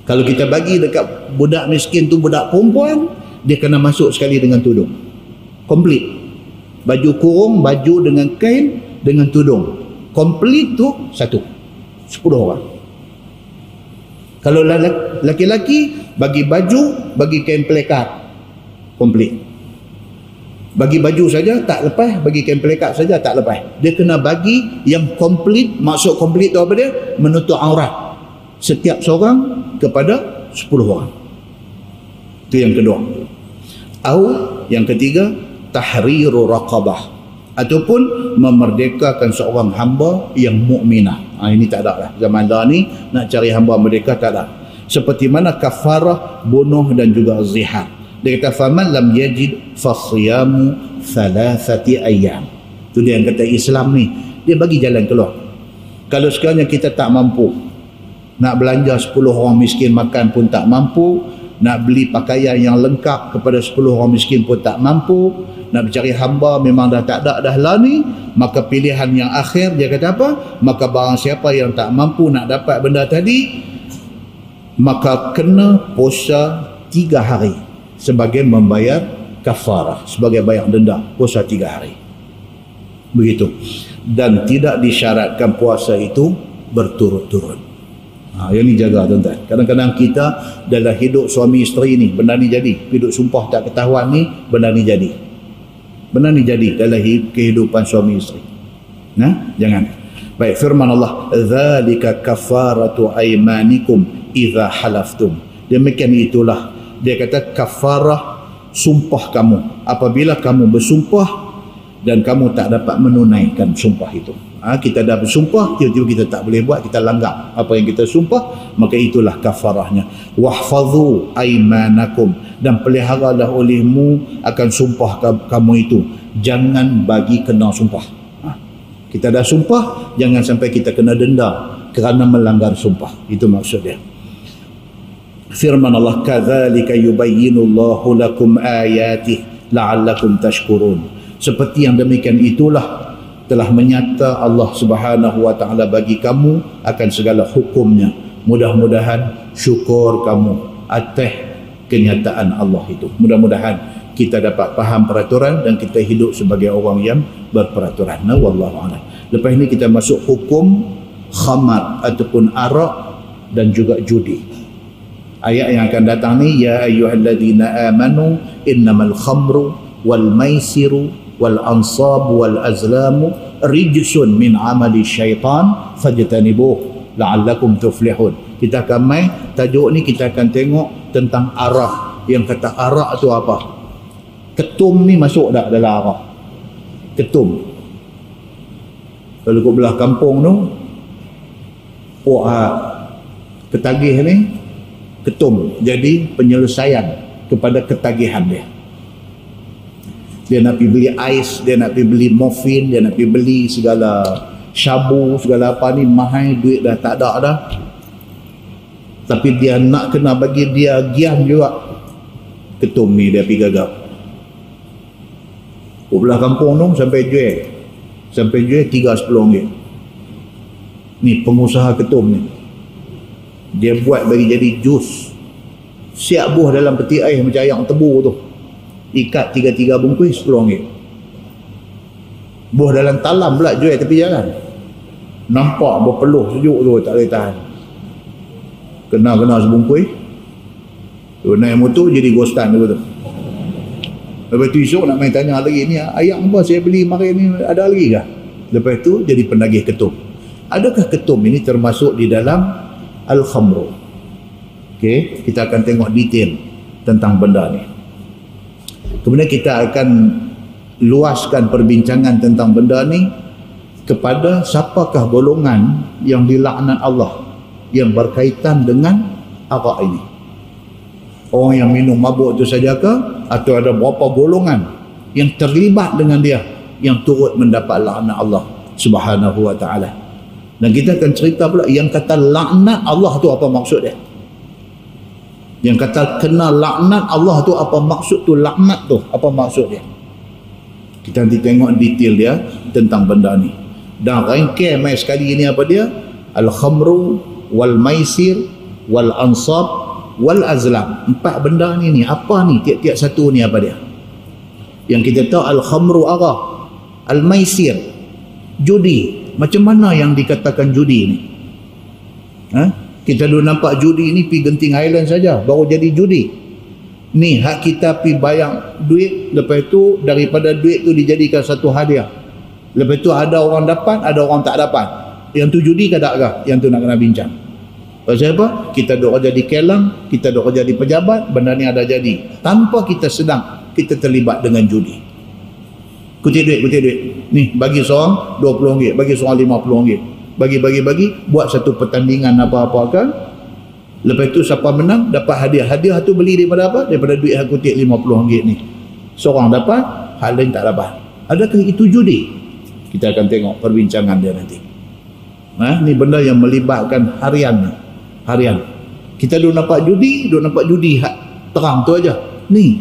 Kalau kita bagi dekat budak miskin tu, budak perempuan, dia kena masuk sekali dengan tudung komplit. Baju kurung, baju dengan kain, dengan tudung komplit tu satu. Sepuluh orang. Kalau lelaki, bagi baju, bagi kain pelekat komplit. Bagi baju saja tak lepas, bagi kain pelekat saja tak lepas. Dia kena bagi yang komplit. Maksud komplit tu apa dia? Menutup aurat setiap seorang kepada sepuluh orang. Itu yang kedua. Atau yang ketiga, tahriru raqabah, ataupun memerdekakan seorang hamba yang mukminah. Ha, ini tak ada lah. Zaman dah ni nak cari hamba merdeka tak ada. Seperti mana kafarah bunuh dan juga zihar. Dia kata faman lam yajid fasiyamu thalathati ayyam. Itu dia yang kata Islam ni dia bagi jalan keluar. Kalau sekarang kita tak mampu nak belanja sepuluh orang miskin makan pun tak mampu, nak beli pakaian yang lengkap kepada sepuluh orang miskin pun tak mampu, nak mencari hamba memang dah tak ada dah lah ni, maka pilihan yang akhir dia kata apa? Maka barang siapa yang tak mampu nak dapat benda tadi, maka kena puasa tiga hari sebagai membayar kafarah, sebagai bayar denda. Puasa tiga hari begitu, dan tidak disyaratkan puasa itu berturut-turut. Ha, yang ni jaga tuan-tuan. Kadang-kadang kita dalam hidup suami isteri ni benda ni jadi, hidup sumpah tak ketahuan ni benda ni jadi, benda ni jadi dalam kehidupan suami isteri. Nah, jangan. Baik, firman Allah, zalika kafaratu aymanikum idza halaftum, demikian itulah dia kata kafarah sumpah kamu apabila kamu bersumpah dan kamu tak dapat menunaikan sumpah itu. Ha, kita dah bersumpah, tiba-tiba kita tak boleh buat, kita langgar apa yang kita sumpah, maka itulah kafarahnya. Wahfazu aimanakum, dan peliharalah olehmu akan sumpah kamu itu, jangan bagi kena sumpah. Ha, kita dah sumpah, jangan sampai kita kena denda kerana melanggar sumpah. Itu maksud dia. Firman Allah, kadzalika yubayyinullahu lakum ayatihi la'allakum tashkurun, seperti yang demikian itulah telah menyata Allah Subhanahu wa taala bagi kamu akan segala hukumnya, mudah-mudahan syukur kamu atas kenyataan Allah itu. Mudah-mudahan kita dapat faham peraturan dan kita hidup sebagai orang yang berperaturan. Wallahu a'lam. Lepas ini kita masuk hukum khamar ataupun arak dan juga judi. Ayat yang akan datang ni, ya ayyuhalladzina amanu innamal khamru wal maisiru wal ansabu wal azlamu rijsun min amali syaitan fajtanibuh la'allakum tuflihun. Kita akan main tajuk ni, kita akan tengok tentang arak. Yang kata arak tu apa? Ketum ni masuk tak dalam arak? Ketum kalau kau belah kampung tu, oh, ketagih ni ketum, jadi penyelesaian kepada ketagihan dia. Dia nak pergi beli ais, dia nak pergi beli morfin, dia nak pergi beli segala syabu, segala apa ni mahal, duit dah tak ada dah, tapi dia nak kena bagi dia giam juga. Ketum ni dia pergi gagap belah kampung tu, sampai jual sampai jual tiga sepuluh ringgit. Ni pengusaha ketum ni, dia buat bagi jadi jus, siap buh dalam peti air macam ayam tebu tu, ikat tiga-tiga bungkus sepuluh ringgit. Buh dalam talam pula jual tepi jalan, nampak berpeluh sejuk tu tak boleh tahan, kena-kena sebungkus tu, naik motor jadi ghostan tu. Lepas tu esok nak main tanya lagi, ni ayam apa saya beli makan ni ada lagi kah? Lepas tu jadi penagih ketum. Adakah ketum ini termasuk di dalam Al-Khamru? Okay, kita akan tengok detail tentang benda ni. Kemudian kita akan luaskan perbincangan tentang benda ni kepada siapakah golongan yang dilaknat Allah yang berkaitan dengan arak ini. Orang yang minum mabuk tu sajakah, atau ada berapa golongan yang terlibat dengan dia yang turut mendapat laknat Allah Subhanahu wa ta'ala? Dan kita akan cerita pula yang kata laknat Allah tu apa maksud dia, yang kata kena laknat Allah tu apa maksud tu, laknat tu apa maksud dia. Kita nanti tengok detail dia tentang benda ni. Dan rangkai mai sekali ini apa dia? Al-khamru wal maisir wal ansab wal azlam. Empat benda ni ni apa ni? Tiap-tiap satu ni apa dia? Yang kita tahu al-khamru arak, al-maisir judi. Macam mana yang dikatakan judi ni? Ha? Kita dulu nampak judi ni pergi Genting Highland saja baru jadi judi. Ni hak kita pi bayar duit, lepas tu daripada duit tu dijadikan satu hadiah. Lepas tu ada orang dapat, ada orang tak dapat. Yang tu judi ke tak ke? Yang tu nak kena bincang. Pasal apa? Kita duk kerja di Kelang, kita duk kerja di pejabat, benda ni ada jadi. Tanpa kita sedang, kita terlibat dengan judi. Kutip duit, kutip duit. Ni bagi seorang dua puluh ringgit, bagi seorang lima puluh ringgit. Bagi-bagi-bagi, buat satu pertandingan apa-apa kan. Lepas tu siapa menang dapat hadiah. Hadiah tu beli daripada apa? Daripada duit hak kutip lima puluh ringgit ni. Seorang dapat, hal lain tak dapat. Adakah itu judi? Kita akan tengok perbincangan dia nanti. Nah, ni benda yang melibatkan harian ni. Harian. Kita dulu nampak judi, dulu nampak judi hak terang tu aja. Ni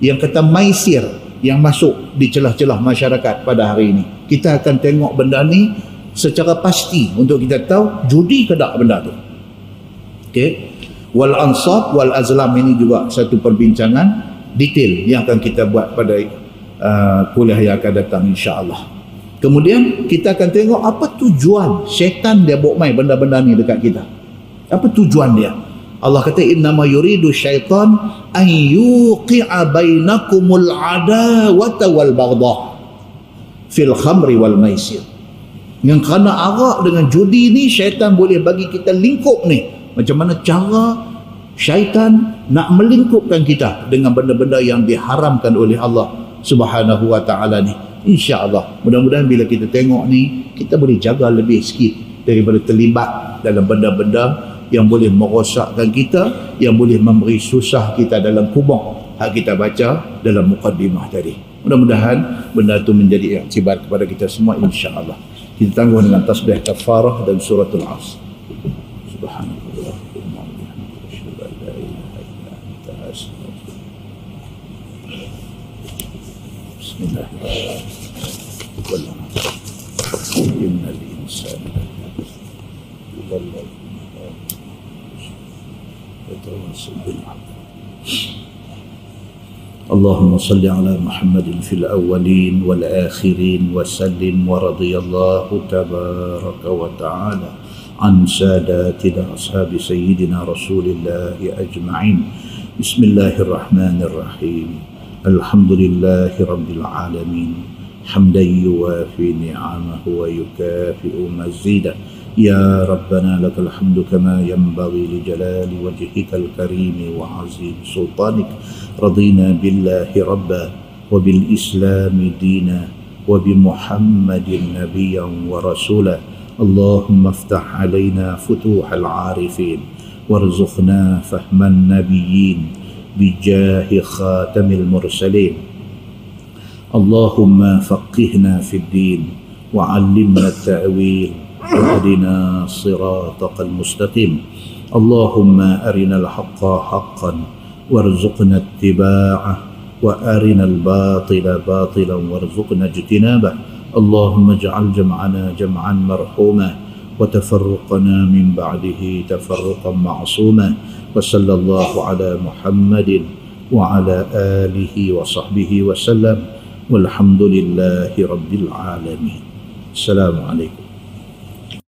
yang kata maisir yang masuk di celah-celah masyarakat pada hari ini. Kita akan tengok benda ni secara pasti untuk kita tahu judi ke tak benda tu. Okay. Wal ansab wal azlam ini juga satu perbincangan detail yang akan kita buat pada uh, kuliah yang akan datang insya-Allah. Kemudian kita akan tengok apa tujuan syaitan dia bawa main benda-benda ni dekat kita. Apa tujuan dia? Allah kata innama yuridu syaitan an yuqi'a bainakumul adawata wal baghdha fil khamri wal maisir. Yang kerana arak dengan judi ni syaitan boleh bagi kita lingkup ni. Macam mana cara syaitan nak melingkupkan kita dengan benda-benda yang diharamkan oleh Allah Subhanahu wa ta'ala ni. InsyaAllah, mudah-mudahan bila kita tengok ni, kita boleh jaga lebih sikit daripada terlibat dalam benda-benda yang boleh merosakkan kita, yang boleh memberi susah kita dalam kubur. Hak kita baca dalam muqaddimah tadi. Mudah-mudahan benda itu menjadi iktibar kepada kita semua insyaAllah. Kita tangguh dengan tasbih kafarah dan suratul Asr. Subhanallah. اللهم صل على محمد في الأولين والآخرين وسلم ورضي الله تبارك وتعالى عن ساداتنا أصحاب سيدنا رسول الله أجمعين بسم الله الرحمن الرحيم الحمد لله رب العالمين حمدا يوافي نعمه ويكافئ مزيدا يا ربنا لك الحمد كما ينبغي لجلال وجهك الكريم وعظيم سلطانك رضينا بالله ربا وبالإسلام دينا وبمحمد نبيا ورسولا اللهم افتح علينا فتوح العارفين وارزقنا فهم النبيين بجاه خاتم المرسلين اللهم فقهنا في الدين وعلمنا التأويل واهدنا صراطك المستقيم اللهم أرنا الحق حقا وارزقنا اتباعه وأرنا الباطل باطلا وارزقنا اجتنابه اللهم اجعل جمعنا جمعا مرحوما وتفرقنا من بعده تفرقا معصوما وصلى الله على محمد وعلى آله وصحبه وسلم والحمد لله رب العالمين السلام عليكم